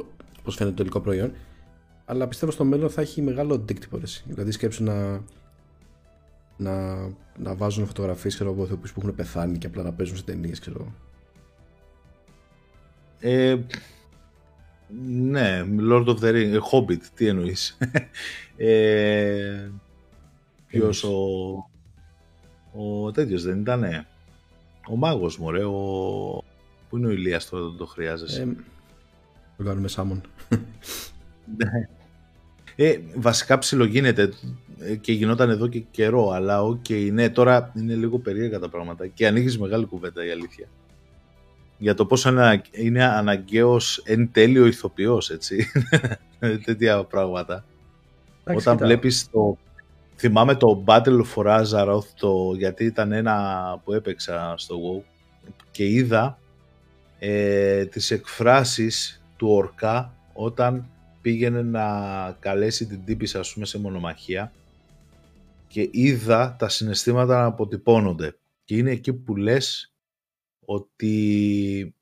πώς φαίνεται το τελικό προϊόν, αλλά πιστεύω στο μέλλον θα έχει μεγάλο αντίκτυπο. Δηλαδή σκέψου να, να, να βάζουν φωτογραφίες από ηθοποιούς που έχουν πεθάνει και απλά να παίζουν σε ταινίες, ξέρω. Ε, ναι, Lord of the Rings, Hobbit, τι εννοείς. ε, ποιος ο, ο τέτοιος δεν ήτανε. Ο μάγος μου ρε, ο... Πού είναι ο Ηλίας τώρα, δεν το χρειάζεσαι. Ε, το κάνουμε σάμον. ε, βασικά ψιλογίνεται και γινόταν εδώ και καιρό, αλλά οκ, okay, ναι, τώρα είναι λίγο περίεργα τα πράγματα και ανοίγεις μεγάλη κουβέντα η αλήθεια. Για το πόσο είναι αναγκαίος εν τέλει ο ηθοποιός, έτσι. Τέτοια πράγματα. Άξι, όταν βλέπεις το... Θυμάμαι το Battle for Azeroth, το, γιατί ήταν ένα που έπαιξα στο WoW και είδα ε, τις εκφράσεις του Ορκά όταν πήγαινε να καλέσει την τύπισσα, ας πούμε, σε μονομαχία, και είδα τα συναισθήματα να αποτυπώνονται και είναι εκεί που λες ότι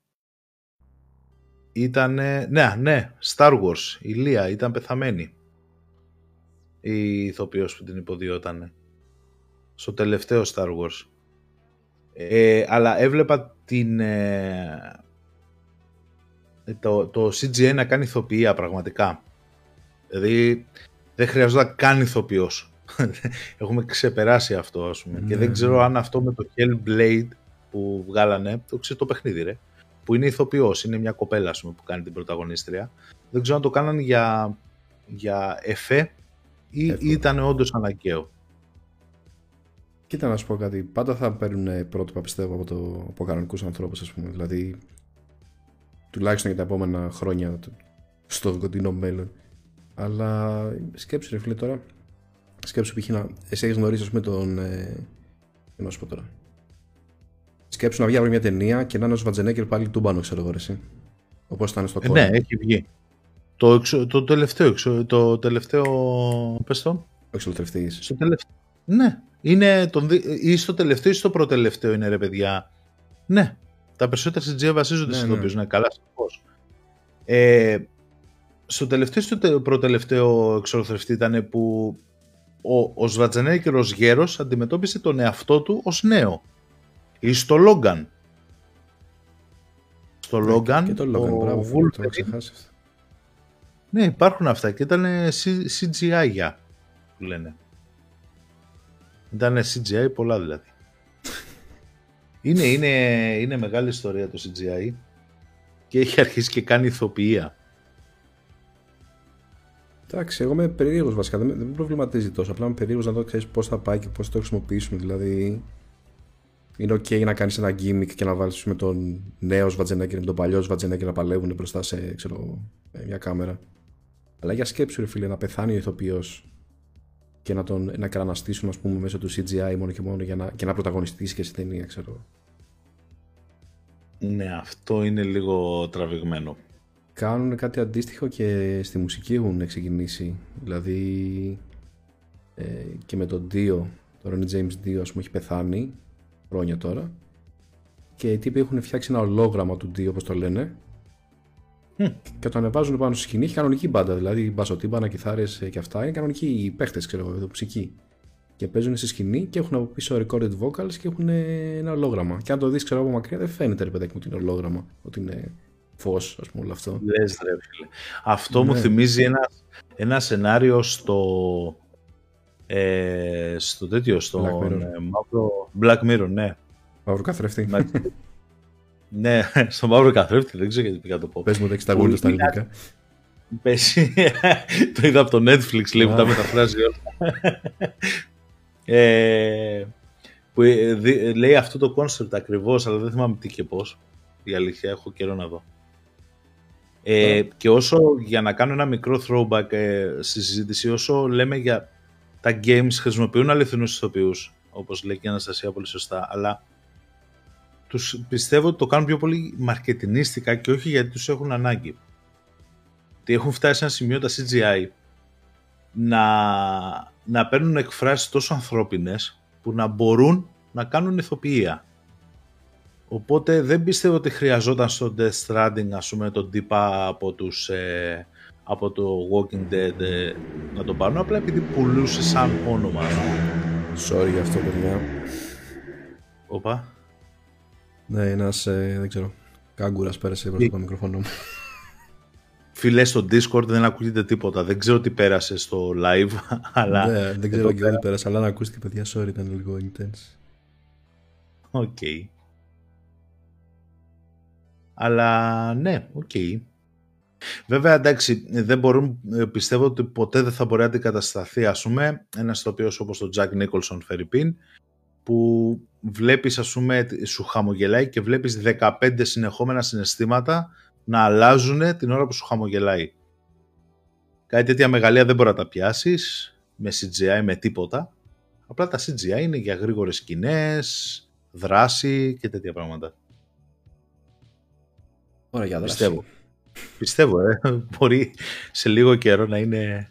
ήτανε, ναι, ναι, Star Wars, η Λία ήταν πεθαμένη, η ηθοποιός που την υποδιότανε στο τελευταίο Star Wars. Ε, αλλά έβλεπα την, ε, το, το σι τζι άι να κάνει ηθοποιία πραγματικά. Δηλαδή δεν χρειαζόταν καν ηθοποιός. Έχουμε ξεπεράσει αυτό, ας πούμε. Ναι. Και δεν ξέρω αν αυτό με το Hellblade που βγάλανε, το ξέρω το παιχνίδι ρε, που είναι ηθοποιός, είναι μια κοπέλα, ας πούμε, που κάνει την πρωταγωνίστρια. Δεν ξέρω αν το κάνανε για, για εφέ ή ήταν όντως αναγκαίο. Κοίτα να σου πω κάτι. Πάντα θα παίρνουν πρότυπα, πιστεύω, από, το, από κανονικούς ανθρώπους, ας πούμε. Δηλαδή, τουλάχιστον για τα επόμενα χρόνια, στο κοντινό μέλλον. Αλλά σκέψου ρε φίλε τώρα. Σκέψου π.χ. να... Εσύ έχεις γνωρίσει, ας πούμε, τον... Ε... να σου πω τώρα. Σκέψου να βγει από μια ταινία και να είναι ο Σβατζενέγκερ πάλι τούμπανο, ξέρω εγώ, εσύ. Όπως ήταν στο ε, κόμμα. Ναι, έχει βγει. Το, εξο, το τελευταίο, εξο, το τελευταίο, πες το. Εξολοτρευτείς. Στο τελευταίο. Ναι. Είναι τον, ή στο τελευταίο ή στο προτελευταίο είναι ρε παιδιά. Ναι. Τα περισσότερα σι τζι άι βασίζονται ναι, σε ναι. Είναι καλά σαφώς. Ε, στο τελευταίο ή στο προτελευταίο εξολοτρευτή ήταν που ο, ο Σβατζενέγκερος γέρος αντιμετώπισε τον εαυτό του ως νέο. Ή στο Logan. Στο ναι, Logan. Και το Logan, ο, μπράβο, ο, το ξεχάσεις. Ναι, υπάρχουν αυτά και ήταν σι τζι άι για, που λένε. Ήταν σι τζι άι πολλά δηλαδή. είναι, είναι, είναι μεγάλη ιστορία το σι τζι άι και έχει αρχίσει και κάνει ηθοποιία. Εντάξει, εγώ είμαι περίεργος βασικά, δεν με προβληματίζει τόσο, απλά είμαι περίεργος να δω, ξέρεις, πώς θα πάει και πώς θα το χρησιμοποιήσουμε, δηλαδή είναι ok να κάνεις ένα gimmick και να βάλεις με τον νέο Schwarzenegger με τον παλιό Schwarzenegger να παλεύουν μπροστά σε, ξέρω, μια κάμερα, αλλά για σκέψου ρε φίλε, να πεθάνει ο ηθοποιός και να τον να κραναστήσουν, ας πούμε, μέσω του σι τζι άι μόνο και μόνο για να, και να πρωταγωνιστήσει και στην ταινία, ξέρω. Ναι, αυτό είναι λίγο τραβηγμένο. Κάνουν κάτι αντίστοιχο και στη μουσική έχουν ξεκινήσει. Δηλαδή ε, και με τον Dio, τον Ron James Dio, ας πούμε, έχει πεθάνει χρόνια τώρα. Και οι τύποι έχουν φτιάξει ένα ολόγραμμα του Dio, όπως το λένε. Mm. Και το ανεβάζουν πάνω στη σκηνή. Έχει κανονική μπάντα, δηλαδή μπασοτύμπανα, κιθάρες και αυτά. Είναι κανονική οι παίχτες, ξέρω εγώ, μουσική. Και παίζουν στη σκηνή και έχουν από πίσω recorded vocals και έχουν ένα ολόγραμμα. Και αν το δεις, ξέρω, από μακριά, δεν φαίνεται, ρε παιδάκι μου, ότι είναι ολόγραμμα. Ότι είναι φως, ας πούμε, όλο αυτό. Λες, ρε φίλε. Αυτό ναι. Μου θυμίζει ένα, ένα σενάριο στο, ε, στο τέτοιο, στο Black Mirror. Ε, μαύρο, Black Mirror, ναι. Μαύρο καθρέφτη. ναι, στο μαύρο καθρέφτη, δεν ξέρω γιατί πήγα το πω. Πες μου τα εξταγούλια στα ελληνικά. Πες, το είδα από το Netflix, λέει, που τα μεταφράζει όλα. ε, που, ε, δι, λέει αυτό το concept ακριβώς, αλλά δεν θυμάμαι τι και πώς. Η αλήθεια, έχω καιρό να δω. Ε, yeah. Και όσο, για να κάνω ένα μικρό throwback ε, στη συζήτηση, όσο λέμε για τα games, χρησιμοποιούν αληθινούς ηθοποιούς, όπως λέει και η Αναστασία πολύ σωστά, αλλά τους πιστεύω ότι το κάνουν πιο πολύ μαρκετινίστικα και όχι γιατί τους έχουν ανάγκη. Ότι έχουν φτάσει σε ένα σημείο τα σι τζι άι να, να παίρνουν εκφράσεις τόσο ανθρώπινες που να μπορούν να κάνουν ηθοποιία. Οπότε δεν πιστεύω ότι χρειαζόταν στο Death Stranding, ας πούμε, τον τύπα από, τους, ε, από το Walking Dead ε, να τον πάρουν, απλά επειδή πουλούσε σαν όνομα. Sorry για αυτό, παιδιά. Οπα. Ναι, ένας, ε, δεν ξέρω, κάγκουρας πέρασε προς το μικρόφωνο μου. Φίλε, στο Discord δεν ακούγεται τίποτα, δεν ξέρω τι πέρασε στο live, αλλά... Ναι, δεν ξέρω και τι πέρασε, αλλά να ακούστηκε, παιδιά, sorry, ήταν λίγο intense. Οκ. Okay. Αλλά ναι, οκ. Okay. Βέβαια, εντάξει, δεν μπορούν, πιστεύω ότι ποτέ δεν θα μπορεί να αντικατασταθεί, ας πούμε, ένας τοπίος όπως τον Jack Nicholson φερρυπίν, που βλέπεις, ας πούμε, σου χαμογελάει και βλέπεις δεκαπέντε συνεχόμενα συναισθήματα να αλλάζουν την ώρα που σου χαμογελάει. Κάτι τέτοια μεγαλεία δεν μπορεί να τα πιάσεις με σι τζι άι, με τίποτα. Απλά τα σι τζι άι είναι για γρήγορες σκηνές, δράση και τέτοια πράγματα. Ωραία, πιστεύω, πιστεύω ε. Μπορεί σε λίγο καιρό να είναι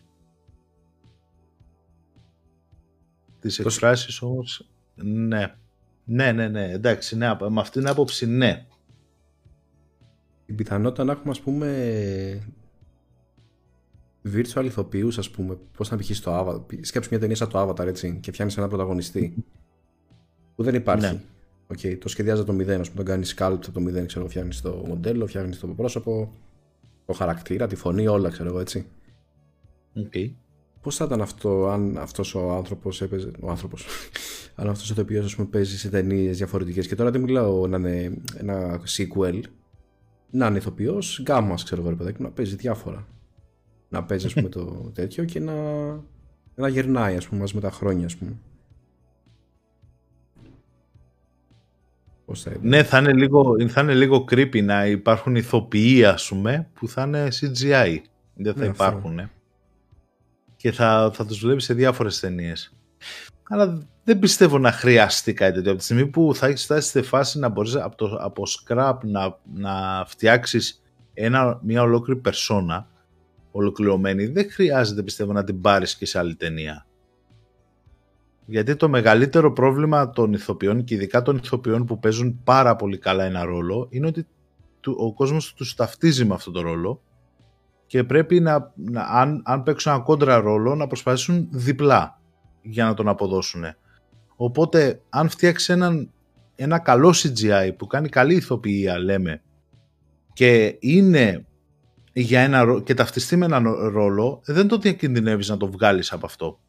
τις εκφράσεις όμως. Ναι, ναι, ναι, ναι. Εντάξει, ναι, με αυτήν την άποψη ναι. Η πιθανότητα να έχουμε, ας πούμε, virtual ηθοποιούς, ας πούμε, πώς να πηχείς το Avatar. Σκέψου μια ταινία σαν το Avatar, έτσι, και φτιάνεις ένα πρωταγωνιστή που δεν υπάρχει, ναι. Okay, το σχεδιάζει από το μηδέν, ας πούμε, τον κάνει sculpt από το μηδέν, ξέρω, φτιάχνεις το μοντέλο, φτιάχνεις το πρόσωπο, το χαρακτήρα, τη φωνή, όλα, ξέρω εγώ, έτσι. Okay. Πώς θα ήταν αυτό αν αυτός ο άνθρωπος έπαιζε, ο άνθρωπος, αν αυτός ο τοπιός, ας πούμε, παίζει σε ταινίες διαφορετικές, και τώρα δεν μιλάω να είναι ένα sequel, να είναι ηθοποιός γκάμας, ξέρω εγώ, ρε παιδάκι, να παίζει διάφορα. Να παίζει, ας πούμε, το τέτοιο και να, να γερνάει, ας πούμε, μαζί με τα χρόνια, ας πούμε. Ναι, θα είναι, λίγο, θα είναι λίγο creepy να υπάρχουν ηθοποιοί, ας πούμε, που θα είναι σι τζι άι. Δεν θα ναι, υπάρχουν. Ε. Και θα, θα τους βλέπεις σε διάφορες ταινίες. Αλλά δεν πιστεύω να χρειαστεί κάτι τέτοιο. Από τη στιγμή που θα έχεις φτάσει στη φάση να μπορείς από, το, από scrap να, να φτιάξεις ένα, μια ολόκληρη περσόνα ολοκληρωμένη, δεν χρειάζεται, πιστεύω, να την πάρεις και σε άλλη ταινία. Γιατί το μεγαλύτερο πρόβλημα των ηθοποιών, και ειδικά των ηθοποιών που παίζουν πάρα πολύ καλά ένα ρόλο, είναι ότι ο κόσμος τους ταυτίζει με αυτόν τον ρόλο και πρέπει να, να αν, αν παίξουν ένα κόντρα ρόλο, να προσπαθήσουν διπλά για να τον αποδώσουν. Οπότε αν φτιάξει έναν, ένα καλό σι τζι άι που κάνει καλή ηθοποιία, λέμε, και είναι για ένα, και ταυτιστεί με έναν ρόλο, δεν το διακινδυνεύεις να το βγάλεις από αυτό.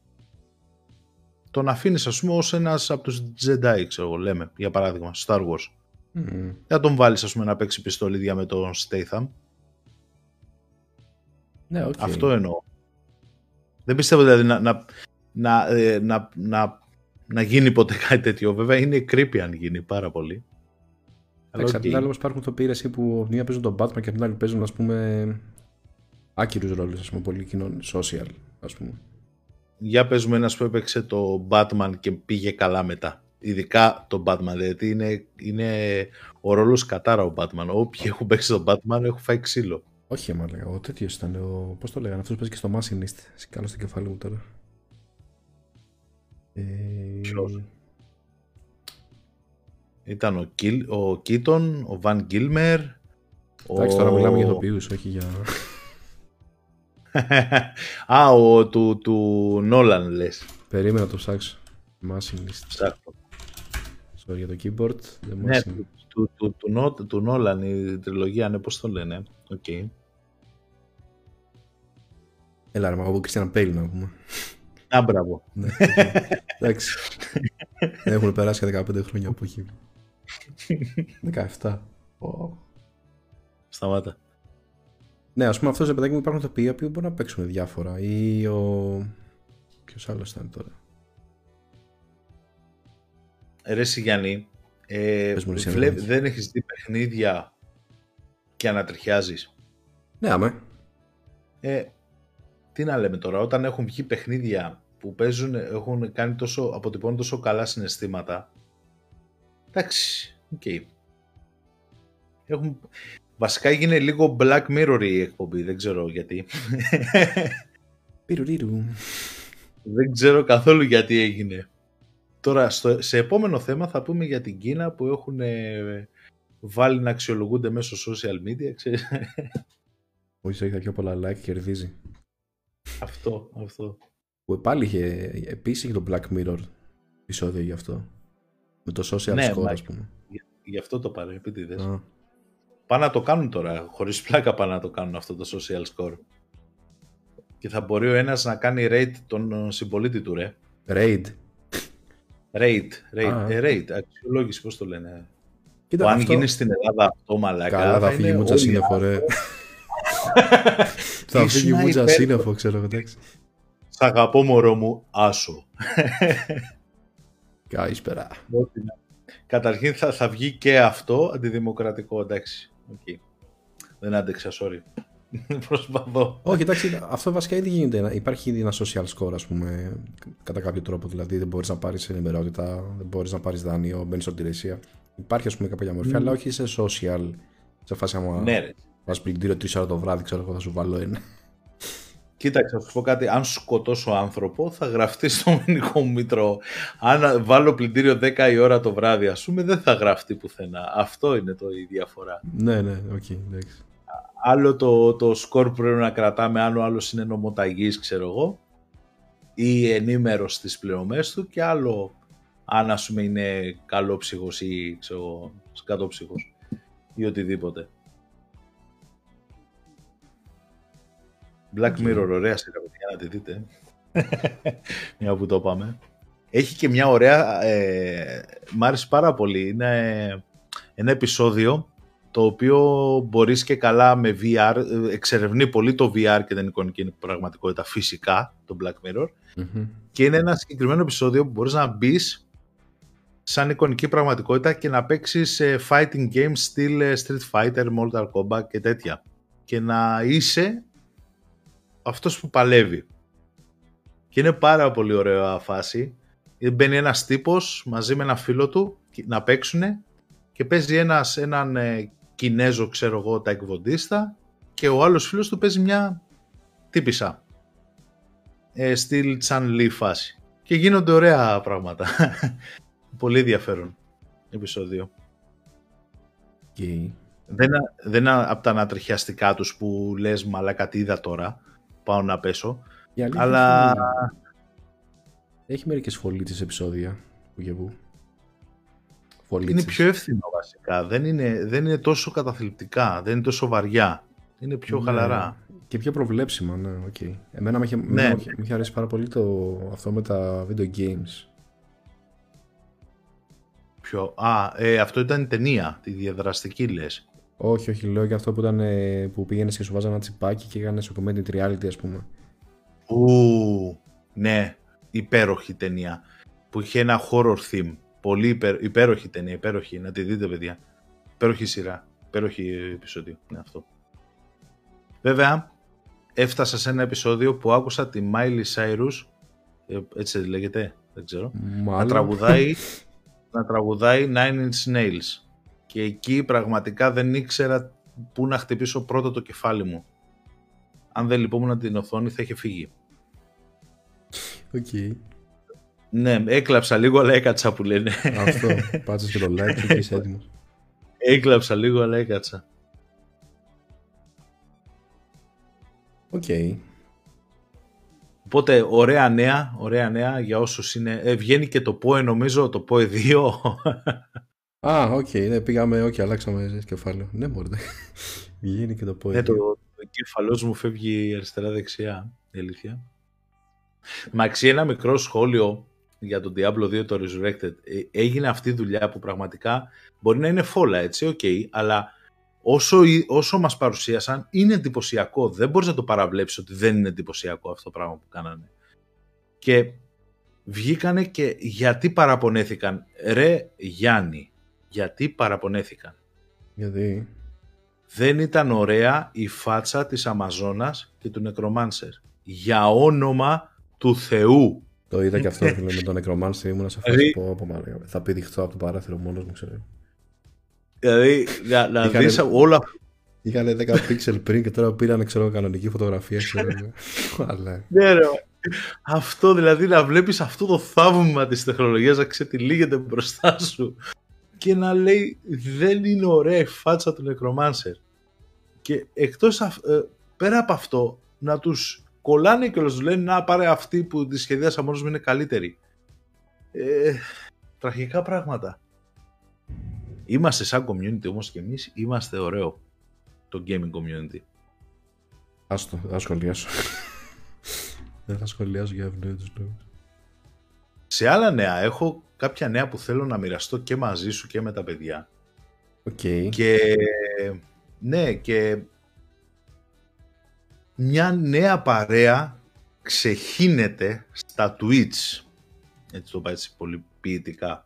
τον αφήνεις ας πούμε ως ένας από τους Jedi, ξέρω, λέμε, για παράδειγμα, στο Star Wars. Mm. Θα τον βάλεις ας πούμε να παίξει πιστολίδια με τον Statham. Ναι, okay. Αυτό εννοώ. Δεν πιστεύω δηλαδή να, να, να, να, να, να γίνει ποτέ κάτι τέτοιο. Βέβαια είναι creepy αν γίνει πάρα πολύ. Εντάξει, okay. Απ' την άλλη όμως υπάρχουν ηθοποιοί που από την μία παίζουν τον Batman και από την άλλη παίζουν ας πούμε άκυρους ρόλους, ας πούμε, πολύ κοινών, social, ας πούμε. Για παίζουμε ένας που έπαιξε το Batman και πήγε καλά μετά. Ειδικά τον Batman, δηλαδή είναι, είναι ο ρόλος κατάρα ο Batman. Όποιοι έχουν παίξει τον Batman έχουν φάει ξύλο. Όχι, μα λέγα, ο τέτοιος ήταν, ο... πώς το λέγανε, αυτός που παίζει και στο Machinist, σκάλω στο κεφάλι μου τώρα. Ε... Ήταν ο, Κιλ, ο Κίτον, ο Βαν Γκίλμερ. Εντάξει, τώρα μιλάμε για ηθοποιούς, όχι για... Α, ο του, του Νόλαν λες. Περίμενα να το ψάξω. Machinist. Ψάχνω. Sorry για το keyboard. Ναι, του, του, του, του, του Νόλαν η τριλογία, ναι, πώς το λένε. Οκ. Okay. Έλα ρε, μα από Κριστιαν Μπέιλ να πούμε. Α, μπράβο. Ναι, εντάξει. Έχουν περάσει δεκαπέντε χρόνια από εκεί. δεκαεπτά. Oh. Σταμάτα. Ναι, ας πούμε αυτό σε παιδάκι μου υπάρχουν ηθοποιοί που μπορούν να παίξουν διάφορα. Ή ο... ποιος άλλος ήταν τώρα. Ρε Σιγιάννη, ε, βλέπ, δεν έχεις δει παιχνίδια και ανατριχιάζεις. Ναι, άμα. Ε, τι να λέμε τώρα, όταν έχουν βγει παιχνίδια που παίζουν, έχουν κάνει τόσο, αποτυπώνουν τόσο καλά συναισθήματα. Εντάξει, οκ. Okay. Έχουν... Βασικά έγινε λίγο Black Mirror η εκπομπή, δεν ξέρω γιατί. Δεν ξέρω καθόλου γιατί έγινε. Τώρα, στο, σε επόμενο θέμα θα πούμε για την Κίνα που έχουν ε, βάλει να αξιολογούνται μέσω social media, ξέρεις. Όχι, έχει τα πιο πολλά like, κερδίζει. Αυτό, αυτό. Που πάλι είχε, επίσης είχε το Black Mirror επεισόδιο γι' αυτό. Με το social ναι, score, ας πούμε. Γι' γι αυτό το πάρε, επίτηδες. Ah. Πάνε να το κάνουν τώρα, χωρίς πλάκα πάνε να το κάνουν αυτό το social score. Και θα μπορεί ο ένας να κάνει raid τον συμπολίτη του, ρε. Raid. Raid, raid, ah. ε, raid. Αξιολόγηση, πώς το λένε. Κοίτα, αν αυτό... γίνει στην Ελλάδα αυτό, μαλάκα. Καλά, θα φύγει η μούτσα σύννεφο, ρε. Θα φύγει η μούτσα σύννεφο, ξέρω, εντάξει. Σ' αγαπώ, μωρό μου, άσο. Καλησπέρα. Καταρχήν θα, θα βγει και αυτό αντιδημοκρατικό, εντάξει. Okay. Δεν άντεξα, sorry. Προσπαθώ. Όχι, εντάξει, αυτό βασικά ήδη γίνεται. Υπάρχει ήδη ένα social score, ας πούμε, κατά κάποιο τρόπο. Δηλαδή, δεν μπορείς να πάρεις ενημερότητα, δεν μπορείς να πάρεις δάνειο, μπαίνεις στην υπηρεσία. Υπάρχει, ας πούμε, κάποια μορφή, mm. αλλά όχι σε social. Σε φάση, άμα πας πλυντήριο τρεις ώρα το βράδυ, ξέρω εγώ, θα σου βάλω ένα. Κοίταξε, θα σου πω κάτι. Αν σκοτώσω άνθρωπο, θα γραφτεί στο μηνικό μήτρο. Αν βάλω πλυντήριο δέκα η ώρα το βράδυ, ας πούμε, δεν θα γραφτεί πουθενά. Αυτό είναι το, η διαφορά. Ναι, ναι, οκ, okay, εντάξει. Άλλο το, το σκορ που πρέπει να κρατάμε, άλλο άλλος είναι νομοταγής, ξέρω εγώ, ή ενήμερος στις πληρωμές του, και άλλο αν ας πούμε είναι καλόψυχος ή ξέρω, σκατόψυχος ή οτιδήποτε. Black Mirror, ωραία σειρά, για να τη δείτε. Μια που το πάμε. Έχει και μια ωραία, ε, μ' άρεσε πάρα πολύ. Είναι ένα επεισόδιο το οποίο μπορείς και καλά με βι αρ, εξερευνεί πολύ το βι αρ και την εικονική πραγματικότητα φυσικά, το Black Mirror, mm-hmm. και είναι ένα συγκεκριμένο επεισόδιο που μπορείς να μπεις σαν εικονική πραγματικότητα και να παίξεις fighting games στυλ Street Fighter, Mortal Kombat και τέτοια, και να είσαι αυτός που παλεύει. Και είναι πάρα πολύ ωραία φάση. Μπαίνει ένας τύπος μαζί με ένα φίλο του να παίξουνε και παίζει ένας, έναν Κινέζο, ξέρω εγώ, τα εκβοντίστα, και ο άλλος φίλος του παίζει μια τύπισσα ε, στυλ Τσαν Λι φάση, και γίνονται ωραία πράγματα. Πολύ ενδιαφέρον επεισόδιο. Okay. Δεν είναι από τα ανατριχιαστικά τους που λες μαλάκα τι είδα τώρα, πάω να πέσω, αλλά έχει μερικές φωλίτσες επεισόδια που και που. Πολίτσες. Είναι πιο εύθυνο βασικά, δεν είναι, δεν είναι τόσο καταθλιπτικά, δεν είναι τόσο βαριά. Είναι πιο ναι, χαλαρά. Και πιο προβλέψιμα, ναι, οκ. Okay. Εμένα μου ναι. είχε αρέσει πάρα πολύ το, αυτό με τα video games. Ποιο, α, ε, αυτό ήταν η ταινία, τη διαδραστική λες. Όχι, όχι, λέω για αυτό που, ήταν, ε, που πήγαινες και σου βάζανε ένα τσιπάκι και έκανε augmented reality, ας πούμε. Ου, ναι, υπέροχη ταινία. Που είχε ένα horror theme. Πολύ υπέρ, υπέροχη ταινία, υπέροχη, να τη δείτε παιδιά. Υπέροχη σειρά, υπέροχη επεισόδιο, είναι αυτό. Βέβαια, έφτασα σε ένα επεισόδιο που άκουσα τη Miley Cyrus, έτσι λέγεται, δεν ξέρω, μάλλον. να τραγουδάει, να τραγουδάει Nine Inch Nails. Και εκεί πραγματικά δεν ήξερα πού να χτυπήσω πρώτα το κεφάλι μου. Αν δεν λυπόμουν την οθόνη θα είχε φύγει. Οκ. Okay. Ναι, έκλαψα λίγο αλλά έκατσα που λένε. Αυτό, πάτσες και το like και είσαι έτοιμος. Έκλαψα λίγο αλλά έκατσα. Οκ. Okay. Οπότε ωραία νέα, ωραία νέα για όσους είναι... Ε, βγαίνει και το ΠΟΕ νομίζω, το ΠΟΕ δύο. Α, οκ, okay, ναι, πήγαμε, οκ, okay, αλλάξαμε κεφάλαιο. Ναι, μπορείτε. Βγαίνει και το ΠΟΕ δύο. Ναι, το, το κεφαλός μου φεύγει αριστερά-δεξιά, η αλήθεια. Μ' αξίζει ένα μικρό σχόλιο για τον Diablo δύο το Resurrected. Έγινε αυτή η δουλειά που πραγματικά μπορεί να είναι φόλα, έτσι, οκ, okay, αλλά... Όσο, όσο μας παρουσίασαν, είναι εντυπωσιακό. Δεν μπορείς να το παραβλέψεις ότι δεν είναι εντυπωσιακό αυτό το πράγμα που κάνανε. Και βγήκανε και γιατί παραπονέθηκαν. Ρε Γιάννη, γιατί παραπονέθηκαν. Γιατί. Δεν ήταν ωραία η φάτσα της Αμαζόνας και του Νεκρομάνσερ. Για όνομα του Θεού. Το είδα και αυτό με τον Νεκρομάνσερ. Ήμουν σε φάση που πω, πω, θα πει διχτώ από το παράθυρο μόνος μου, ξέρω. Δηλαδή να, να είχανε, δεις όλα. Είχανε δέκα πίξελ πριν και τώρα πήραν ξέρω, κανονική φωτογραφία ξέρω, αλλά... ναι, ρε, αυτό δηλαδή να βλέπεις αυτό το θαύμα της τεχνολογίας να ξετυλίγεται μπροστά σου και να λέει δεν είναι ωραία η φάτσα του Necromancer. Και εκτός αυ... πέρα από αυτό να τους κολλάνε και όλους τους λένε να πάρε αυτή που τη σχεδίασα μόνος μου είναι καλύτερη. ε, Τραγικά πράγματα. Είμαστε σαν community όμως και εμείς, είμαστε ωραίο το gaming community. Άστο, δεν θα σχολιάσω. Δεν θα σχολιάσω για ευνοϊόντους λόγους. Σε άλλα νέα, έχω κάποια νέα που θέλω να μοιραστώ και μαζί σου και με τα παιδιά. Οκ. Okay. Και ναι, και μια νέα παρέα ξεχύνεται στα Twitch. Έτσι το πάει έτσι πολύ ποιητικά.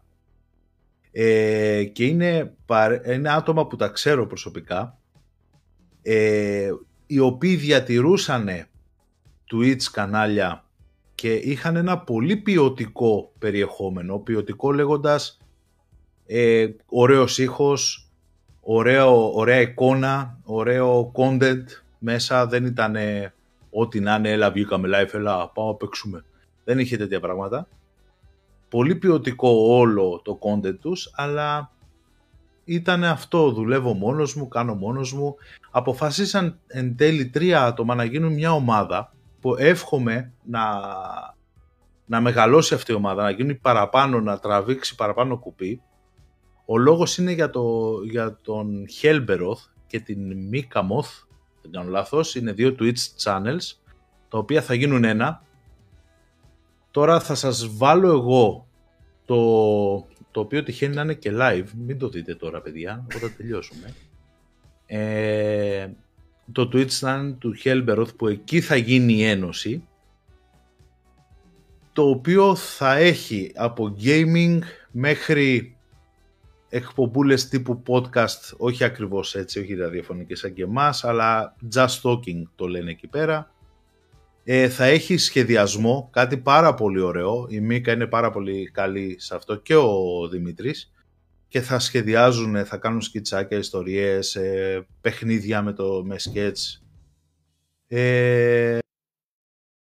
Ε, και είναι, είναι άτομα που τα ξέρω προσωπικά ε, οι οποίοι διατηρούσαν Twitch κανάλια και είχαν ένα πολύ ποιοτικό περιεχόμενο, ποιοτικό λέγοντας ε, ωραίος ήχος, ωραίο, ωραία εικόνα, ωραίο content μέσα, δεν ήταν ε, ό,τι να είναι έλα βγήκαμε live, έλα πάω παίξουμε, δεν είχε τέτοια πράγματα. Πολύ ποιοτικό όλο το content τους, αλλά ήταν αυτό, δουλεύω μόνος μου, κάνω μόνος μου. Αποφασίσαν εν τέλει τρία άτομα να γίνουν μια ομάδα που εύχομαι να, να μεγαλώσει αυτή η ομάδα, να γίνει παραπάνω, να τραβήξει παραπάνω κουπί. Ο λόγος είναι για, το, για τον Helberoth και την Mikamoth, δεν κάνω λάθος, είναι δύο Twitch channels, τα οποία θα γίνουν ένα. Τώρα θα σας βάλω εγώ το, το οποίο τυχαίνει να είναι και live. Μην το δείτε τώρα παιδιά, όταν τελειώσουμε. Ε, το Twitch ήταν του Helberoth που εκεί θα γίνει η ένωση. Το οποίο θα έχει από gaming μέχρι εκπομπούλες τύπου podcast. Όχι ακριβώς έτσι, όχι ραδιοφωνικές σαν και εμάς, αλλά just talking το λένε εκεί πέρα. Ε, θα έχει σχεδιασμό, κάτι πάρα πολύ ωραίο. Η Μίκα είναι πάρα πολύ καλή σε αυτό και ο Δημήτρης. Και θα σχεδιάζουν, θα κάνουν σκιτσάκια, ιστορίες, ε, παιχνίδια με, το, με σκέτς. Ε,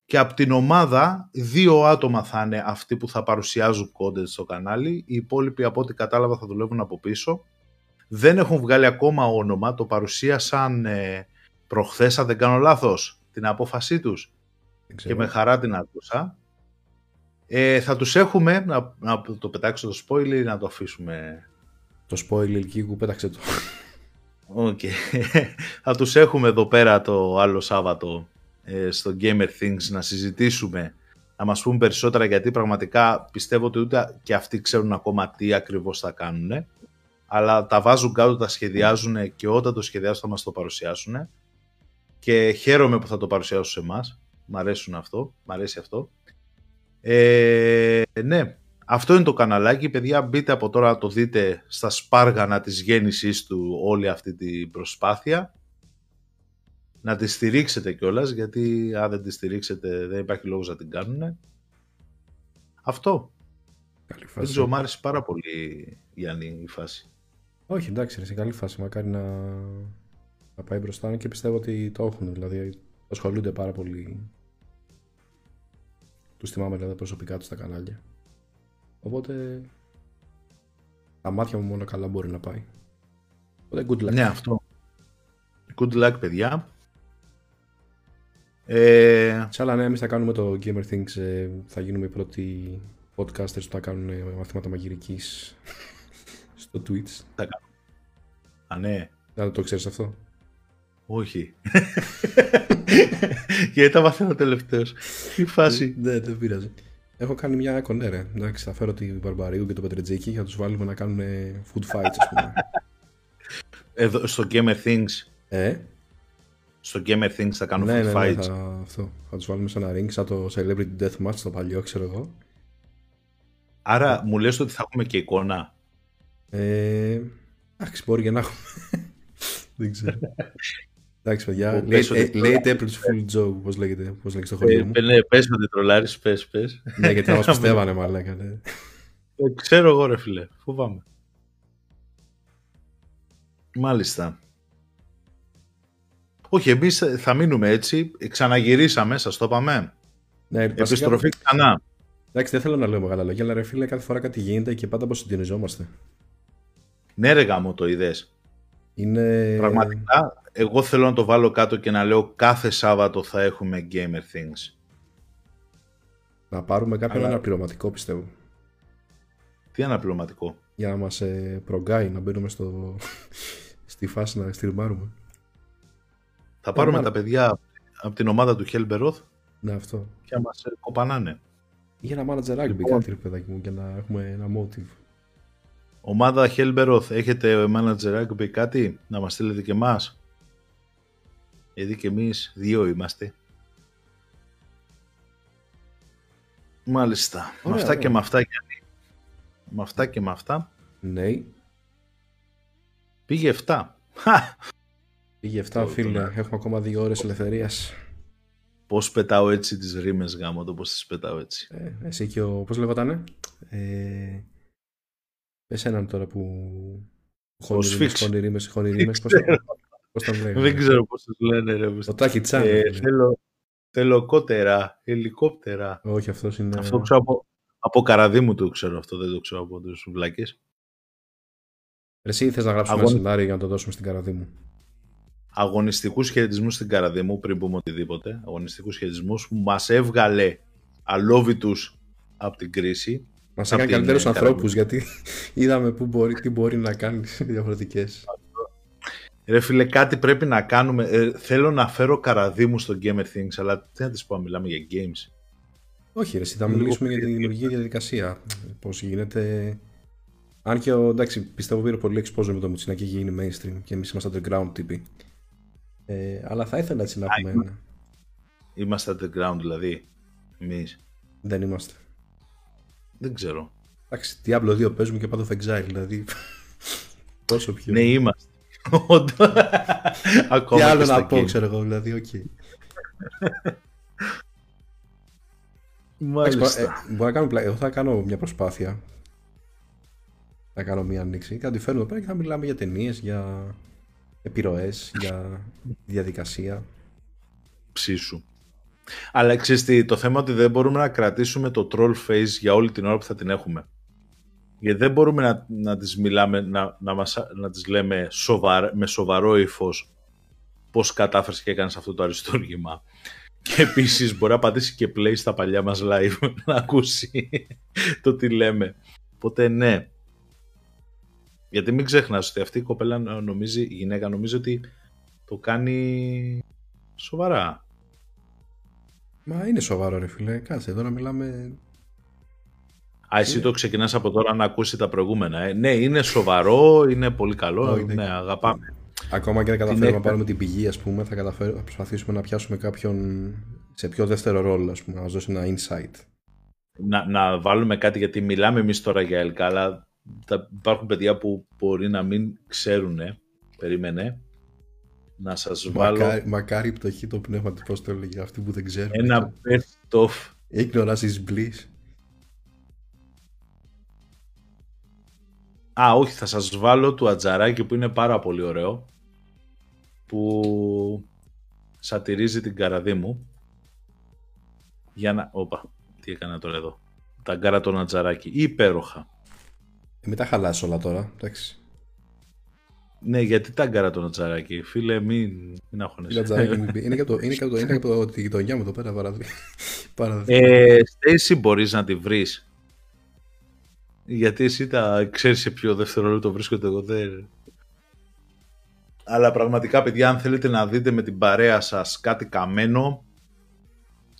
και από την ομάδα, δύο άτομα θα είναι αυτοί που θα παρουσιάζουν content στο κανάλι. Οι υπόλοιποι, από ό,τι κατάλαβα, θα δουλεύουν από πίσω. Δεν έχουν βγάλει ακόμα όνομα, το παρουσίασαν ε, προχθές, αν δεν κάνω λάθος, την απόφασή τους. Και με χαρά την άκουσα. Ε, θα τους έχουμε να, να το πετάξω το spoiler ή να το αφήσουμε. Το spoiler εκεί που πέταξε το. Okay. Θα τους έχουμε εδώ πέρα το άλλο Σάββατο στο Gamer Things να συζητήσουμε, να μας πούν περισσότερα, γιατί πραγματικά πιστεύω ότι ούτε και αυτοί ξέρουν ακόμα τι ακριβώς θα κάνουν, αλλά τα βάζουν κάτω, τα σχεδιάζουν και όταν το σχεδιάζουν θα μας το παρουσιάσουν και χαίρομαι που θα το παρουσιάσουν σε εμάς. Μ' αρέσουν αυτό, μ' αρέσει αυτό. Ε, ναι, αυτό είναι το καναλάκι. Παιδιά, μπείτε από τώρα να το δείτε στα σπάργανα της γέννησής του όλη αυτή την προσπάθεια. Να τη στηρίξετε κιόλας, γιατί αν δεν τη στηρίξετε δεν υπάρχει λόγος να την κάνουνε. Αυτό. Καλή φάση. Δεν ξέρω, μ' άρεσε πάρα πολύ, Γιάννη, η φάση. Όχι, εντάξει, είναι καλή φάση. Μακάρι να, να πάει μπροστά και πιστεύω ότι το έχουν, δηλαδή ασχολούνται πάρα πολύ. Τους θυμάμαι δηλαδή προσωπικά τους τα κανάλια. Οπότε τα μάτια μου μόνο καλά μπορεί να πάει. Οπότε good luck. Ναι, αυτό. Good luck, παιδιά. Ε... Τσάλα, ναι, εμείς θα κάνουμε το Gamer Things. Θα γίνουμε οι πρώτοι podcasters που θα κάνουν μαθήματα μαγειρικής στο Twitch. Θα κάνουμε. Α, ναι. Να το ξέρεις αυτό. Όχι. Γιατί τα μαθαίνω τελευταίος. Η φάση. Ναι, δεν πειράζει. Έχω κάνει μια κονέρα. Εντάξει, θα φέρω τη Βαρμπαρίου και το Πετρετζίκη για να τους βάλουμε να κάνουν food fights, ας πούμε. Εδώ, στο Gamer Things. Ε? Στο Gamer Things θα κάνουν ναι, food ναι, fights. Ναι, θα, αυτό. Θα τους βάλουμε σε ένα ring, σαν το Celebrity Deathmatch στο παλιό, ξέρω εγώ. Άρα, μου λες ότι θα έχουμε και εικόνα. Ε, εντάξει, μπορεί και να έχουμε. Δεν ξέρω. Εντάξει, παιδιά, late April's full joke, πώς λέγεται στο χωριό μου. Ναι, πες ότι τρολάρεις, πες, πες. Ναι, γιατί θα μας πιστεύανε μαλάκα. Ξέρω εγώ ρε φίλε, φοβάμαι. Μάλιστα. Όχι, εμείς θα μείνουμε έτσι, ξαναγυρίσαμε, σας το είπαμε. Επιστροφή ξανά. Εντάξει, δεν θέλω να λέω μεγάλα λόγια, αλλά ρε φίλε, κάθε φορά κάτι γίνεται και πάντα πως συντονιζόμαστε. Ναι ρε γάμο, το είδες. Είναι... Πραγματικά, εγώ θέλω να το βάλω κάτω και να λέω κάθε Σάββατο θα έχουμε Gamer Things. Να πάρουμε κάποιο Αλλά... αναπληρωματικό, πιστεύω. Τι αναπληρωματικό? Για να μας ε, προγκάει, να μπαίνουμε στο... στη φάση να στυρμάρουμε. Θα πάρουμε Άμα... τα παιδιά από την ομάδα του Helberoth. Ναι, αυτό. Και να μας κοπανάνε. Ή ένα manager rugby, κάτι ρε παιδάκι μου, για να έχουμε ένα motive. Ομάδα Helberoth, έχετε manager rugby κάτι να μας στείλετε και εμάς? Γιατί και εμείς δύο είμαστε. Μάλιστα. Ωραία, με αυτά ωραία. Και με αυτά, Γιάννη. Με αυτά και με αυτά. Ναι. Πήγε εφτά. Πήγε εφτά, φίλε. Έχουμε ακόμα δύο ώρες ελευθερίας. Πώς πετάω έτσι τις ρήμες, γάμο το, πώς τις πετάω έτσι. Ε, εσύ και ο... Πώς λεγότανε. Ε... Πες έναν τώρα που χώνει ρήμες, χώνει ρήμες, πώς, πώς τον λέγανε. Δεν ξέρω πώς τους λένε ρε. Ο Τάκι Τσάν. Ε, θέλω, θέλω κότερα, ελικόπτερα. Όχι, αυτός είναι... Αυτό ξέρω από, από Καραδίμου το ξέρω αυτό, δεν το ξέρω από τους βλάκες. Εσύ ήθελες να γράψουμε Αγων... ένα σενάριο για να το δώσουμε στην Καραδίμου. Αγωνιστικούς χαιρετισμούς στην Καραδίμου, πριν πούμε οτιδήποτε. Αγωνιστικούς χαιρετισμούς που μας έβγαλε αλόβητους από την κρίση. Μας έκανε καλύτερους ανθρώπους, γιατί είδαμε που μπορεί, τι μπορεί να κάνει διαφορετικές. Ρε φίλε, κάτι πρέπει να κάνουμε. Ε, θέλω να φέρω Καραδίμου στο Gamer Things, αλλά τι να της πω, μιλάμε για games. Όχι ρε, θα μιλήσουμε για τη δημιουργική διαδικασία. Πώς γίνεται... Αν και, ο, εντάξει, πιστεύω πήρε πολύ εξπόζο με το Μουτσινάκι και γίνει mainstream και εμείς είμαστε underground τύποι. Ε, αλλά θα ήθελα έτσι να πούμε ένα. Είμαστε underground δηλαδή, εμείς. Δεν είμαστε. Δεν ξέρω. Εντάξει, Diablo δύο παίζουμε και Path of Exile, δηλαδή. Πόσο πιο. Ναι, είμαστε. Ακόμα. Τι άλλο να πω, ξέρω εγώ, δηλαδή, οκ. Μάλιστα. Μπορεί να κάνω πλάι. Εγώ θα κάνω μια προσπάθεια. Θα κάνω μια ανοίξη. Θα τη φέρνουμε πέρα και θα μιλάμε για ταινίες, για επιρροές, για διαδικασία. Ψήσου. Αλλά ξέρεις, το θέμα ότι δεν μπορούμε να κρατήσουμε το troll face για όλη την ώρα που θα την έχουμε. Γιατί δεν μπορούμε να, να τις μιλάμε, να, να, μας, να τις λέμε σοβαρ, με σοβαρό ύφος πώς κατάφερες και έκανες αυτό το αριστούργημα. Και επίσης μπορεί να πατήσει και play στα παλιά μας live να ακούσει το τι λέμε. Οπότε ναι. Γιατί μην ξέχνας ότι αυτή η κοπέλα νομίζει, η γυναίκα νομίζει ότι το κάνει σοβαρά. Μα είναι σοβαρό ρε φίλε, κάτσε εδώ να μιλάμε... Α, εσύ το ξεκινάς από τώρα να ακούσει τα προηγούμενα. Ε. Ναι, είναι σοβαρό, είναι πολύ καλό, ναι, ναι, αγαπάμε. Ακόμα και να καταφέρουμε την να πάρουμε την πηγή, ας πούμε, θα, καταφέρουμε, θα προσπαθήσουμε να πιάσουμε κάποιον σε πιο δεύτερο ρόλο, ας πούμε, να μας δώσει ένα insight. Να, να βάλουμε κάτι, γιατί μιλάμε εμείς τώρα για ελ κέι, αλλά τα, υπάρχουν παιδιά που μπορεί να μην ξέρουν, περίμενε, να σας βάλω... Μακάρι, μακάρι πτωχή το πνεύμα του, πώς το έλεγε, αυτοί που δεν ξέρουν. Ένα best of... Ignorance is bliss. Α, όχι, θα σας βάλω του Ατζαράκη που είναι πάρα πολύ ωραίο, που σατιρίζει την Καραδίμου. Για να... Όπα, τι έκανα τώρα εδώ. Τα γκάρα τον Ατζαράκη. Υπέροχα. Ε, μην τα χαλάσεις όλα τώρα, εντάξει. Ναι, γιατί τα γκάρα τον Ατζαράκη. Φίλε, μην, μην αγχώνεσαι. Είναι για το, είναι για το, είναι για το, τη γειτονιά μου εδώ πέρα, παραδείγμα. Ε, Στέισι, μπορείς να τη βρεις. Γιατί εσύ τα ξέρεις σε ποιο δεύτερο ρόλο το βρίσκονται, εγώ δεν. Αλλά πραγματικά, παιδιά, αν θέλετε να δείτε με την παρέα σας κάτι καμένο,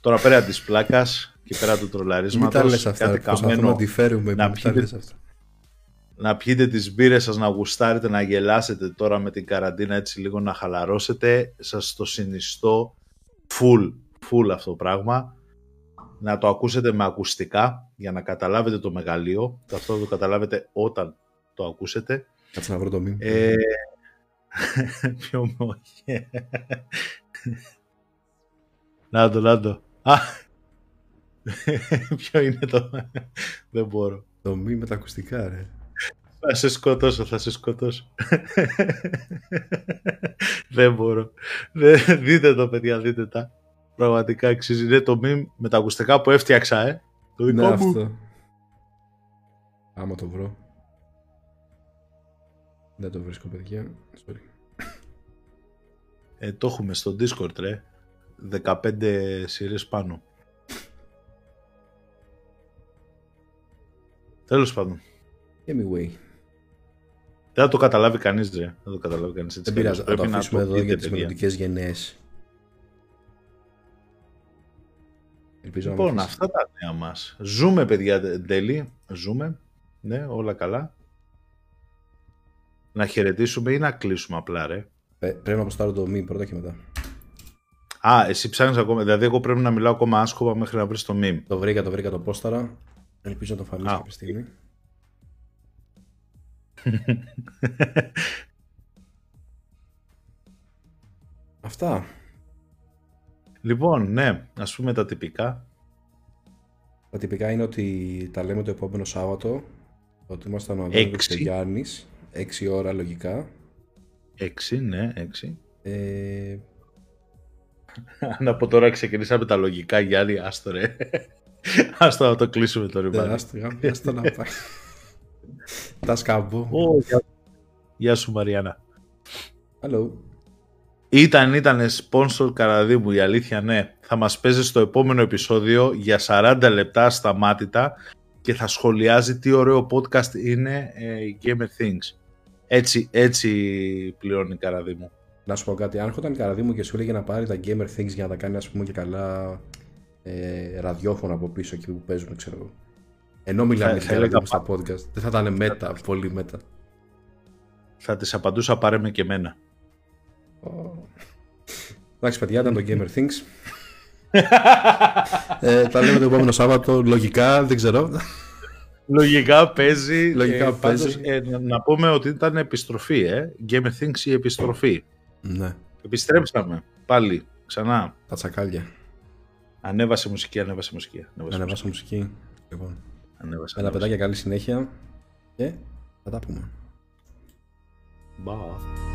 τώρα πέρα της πλάκας και πέρα του τρολαρίσματος, μην τα λες αυτά, κάτι καμένο, να, να, πιείτε, να πιείτε τις μπύρες σας, να γουστάρετε, να γελάσετε τώρα με την καραντίνα, έτσι λίγο να χαλαρώσετε. Σας το συνιστώ full, full αυτό το πράγμα. Να το ακούσετε με ακουστικά για να καταλάβετε το μεγαλείο. Αυτό το καταλάβετε όταν το ακούσετε. Κάτσε να βρω το μήνυμα. Ε... Ποιο όχι. Να το, να το. Α! Ποιο είναι το... Δεν μπορώ. Το μη με τα ακουστικά, ρε. Θα σε σκοτώσω, θα σε σκοτώσω. Δεν μπορώ. Δείτε το, παιδιά, δείτε τα. Πραγματικά αξίζει. Είναι το meme με τα ακουστικά που έφτιαξα, ε. Το δικό ναι, μου. Αυτό. Άμα το βρω. Δεν το βρίσκω, παιδιά. Sorry. Ε, το έχουμε στο Discord, ρε. δεκαπέντε σειρές πάνω. Τέλος πάντων. Anyway. Δεν θα το καταλάβει κανείς, ρε. Δεν το καταλάβει κανείς. Έτσι, δεν πειράζει. Θα το αφήσουμε εδώ για τις μελλοντικές γενναίες. Λοιπόν, αυτά τα νέα μας. Ζούμε, παιδιά, τέλει. Ζούμε. Ναι, όλα καλά. Να χαιρετήσουμε ή να κλείσουμε απλά, ρε. Ε, πρέπει να αποστάρω το meme πρώτα και μετά. Α, εσύ ψάχνεις ακόμα. Δηλαδή, εγώ πρέπει να μιλάω ακόμα άσκοπα μέχρι να βρεις το meme. Το βρήκα, το βρήκα, το πόσταρα. Ελπίζω να το φανείς κάποια στιγμή. Αυτά. Λοιπόν, ναι, ας πούμε τα τυπικά. Τα τυπικά είναι ότι τα λέμε το επόμενο Σάββατο, ότι ήμασταν ο Αντώνης και ο Γιάννης, έξι ώρα λογικά. έξι, ναι, έξι. Ε... Αν από τώρα ξεκινήσαμε τα λογικά, Γιάννη, άστο ρε. Άστο να το κλείσουμε το ρημάνι. Ναι, άστο να πάει. Τα σκάμπω. Γεια σου Μαριάννα. Hello. Ήταν, ήτανε sponsor Καραδίμου, η αλήθεια ναι. Θα μας παίζει στο επόμενο επεισόδιο για σαράντα λεπτά σταμάτητα και θα σχολιάζει τι ωραίο podcast είναι η ε, Gamer Things. Έτσι, έτσι πληρώνει η Καραδίμου. Να σου πω κάτι, αν έρχονταν η Καραδίμου και σου έλεγε να πάρει τα Gamer Things για να τα κάνει ας πούμε και καλά ε, ραδιόφωνα από πίσω εκεί που παίζουν, ξέρω εγώ. Ενώ μιλάνε θα, θα στα podcast, δεν θα ήταν μετά, πολύ μετά. Θα τις απαντούσα πάρε με και εμένα. Εντάξει παιδιά, ήταν το Gamer Things. Τα λέμε το επόμενο Σάββατο. Λογικά, δεν ξέρω. Λογικά παίζει. Να πούμε ότι ήταν επιστροφή. Gamer Things η επιστροφή. Επιστρέψαμε πάλι ξανά. Τα τσακάλια. Ανέβασε μουσική, ανέβασε μουσική. Ανέβασε μουσική. Ένα παιδάκια, καλή συνέχεια. Και θα τα πούμε. Bye.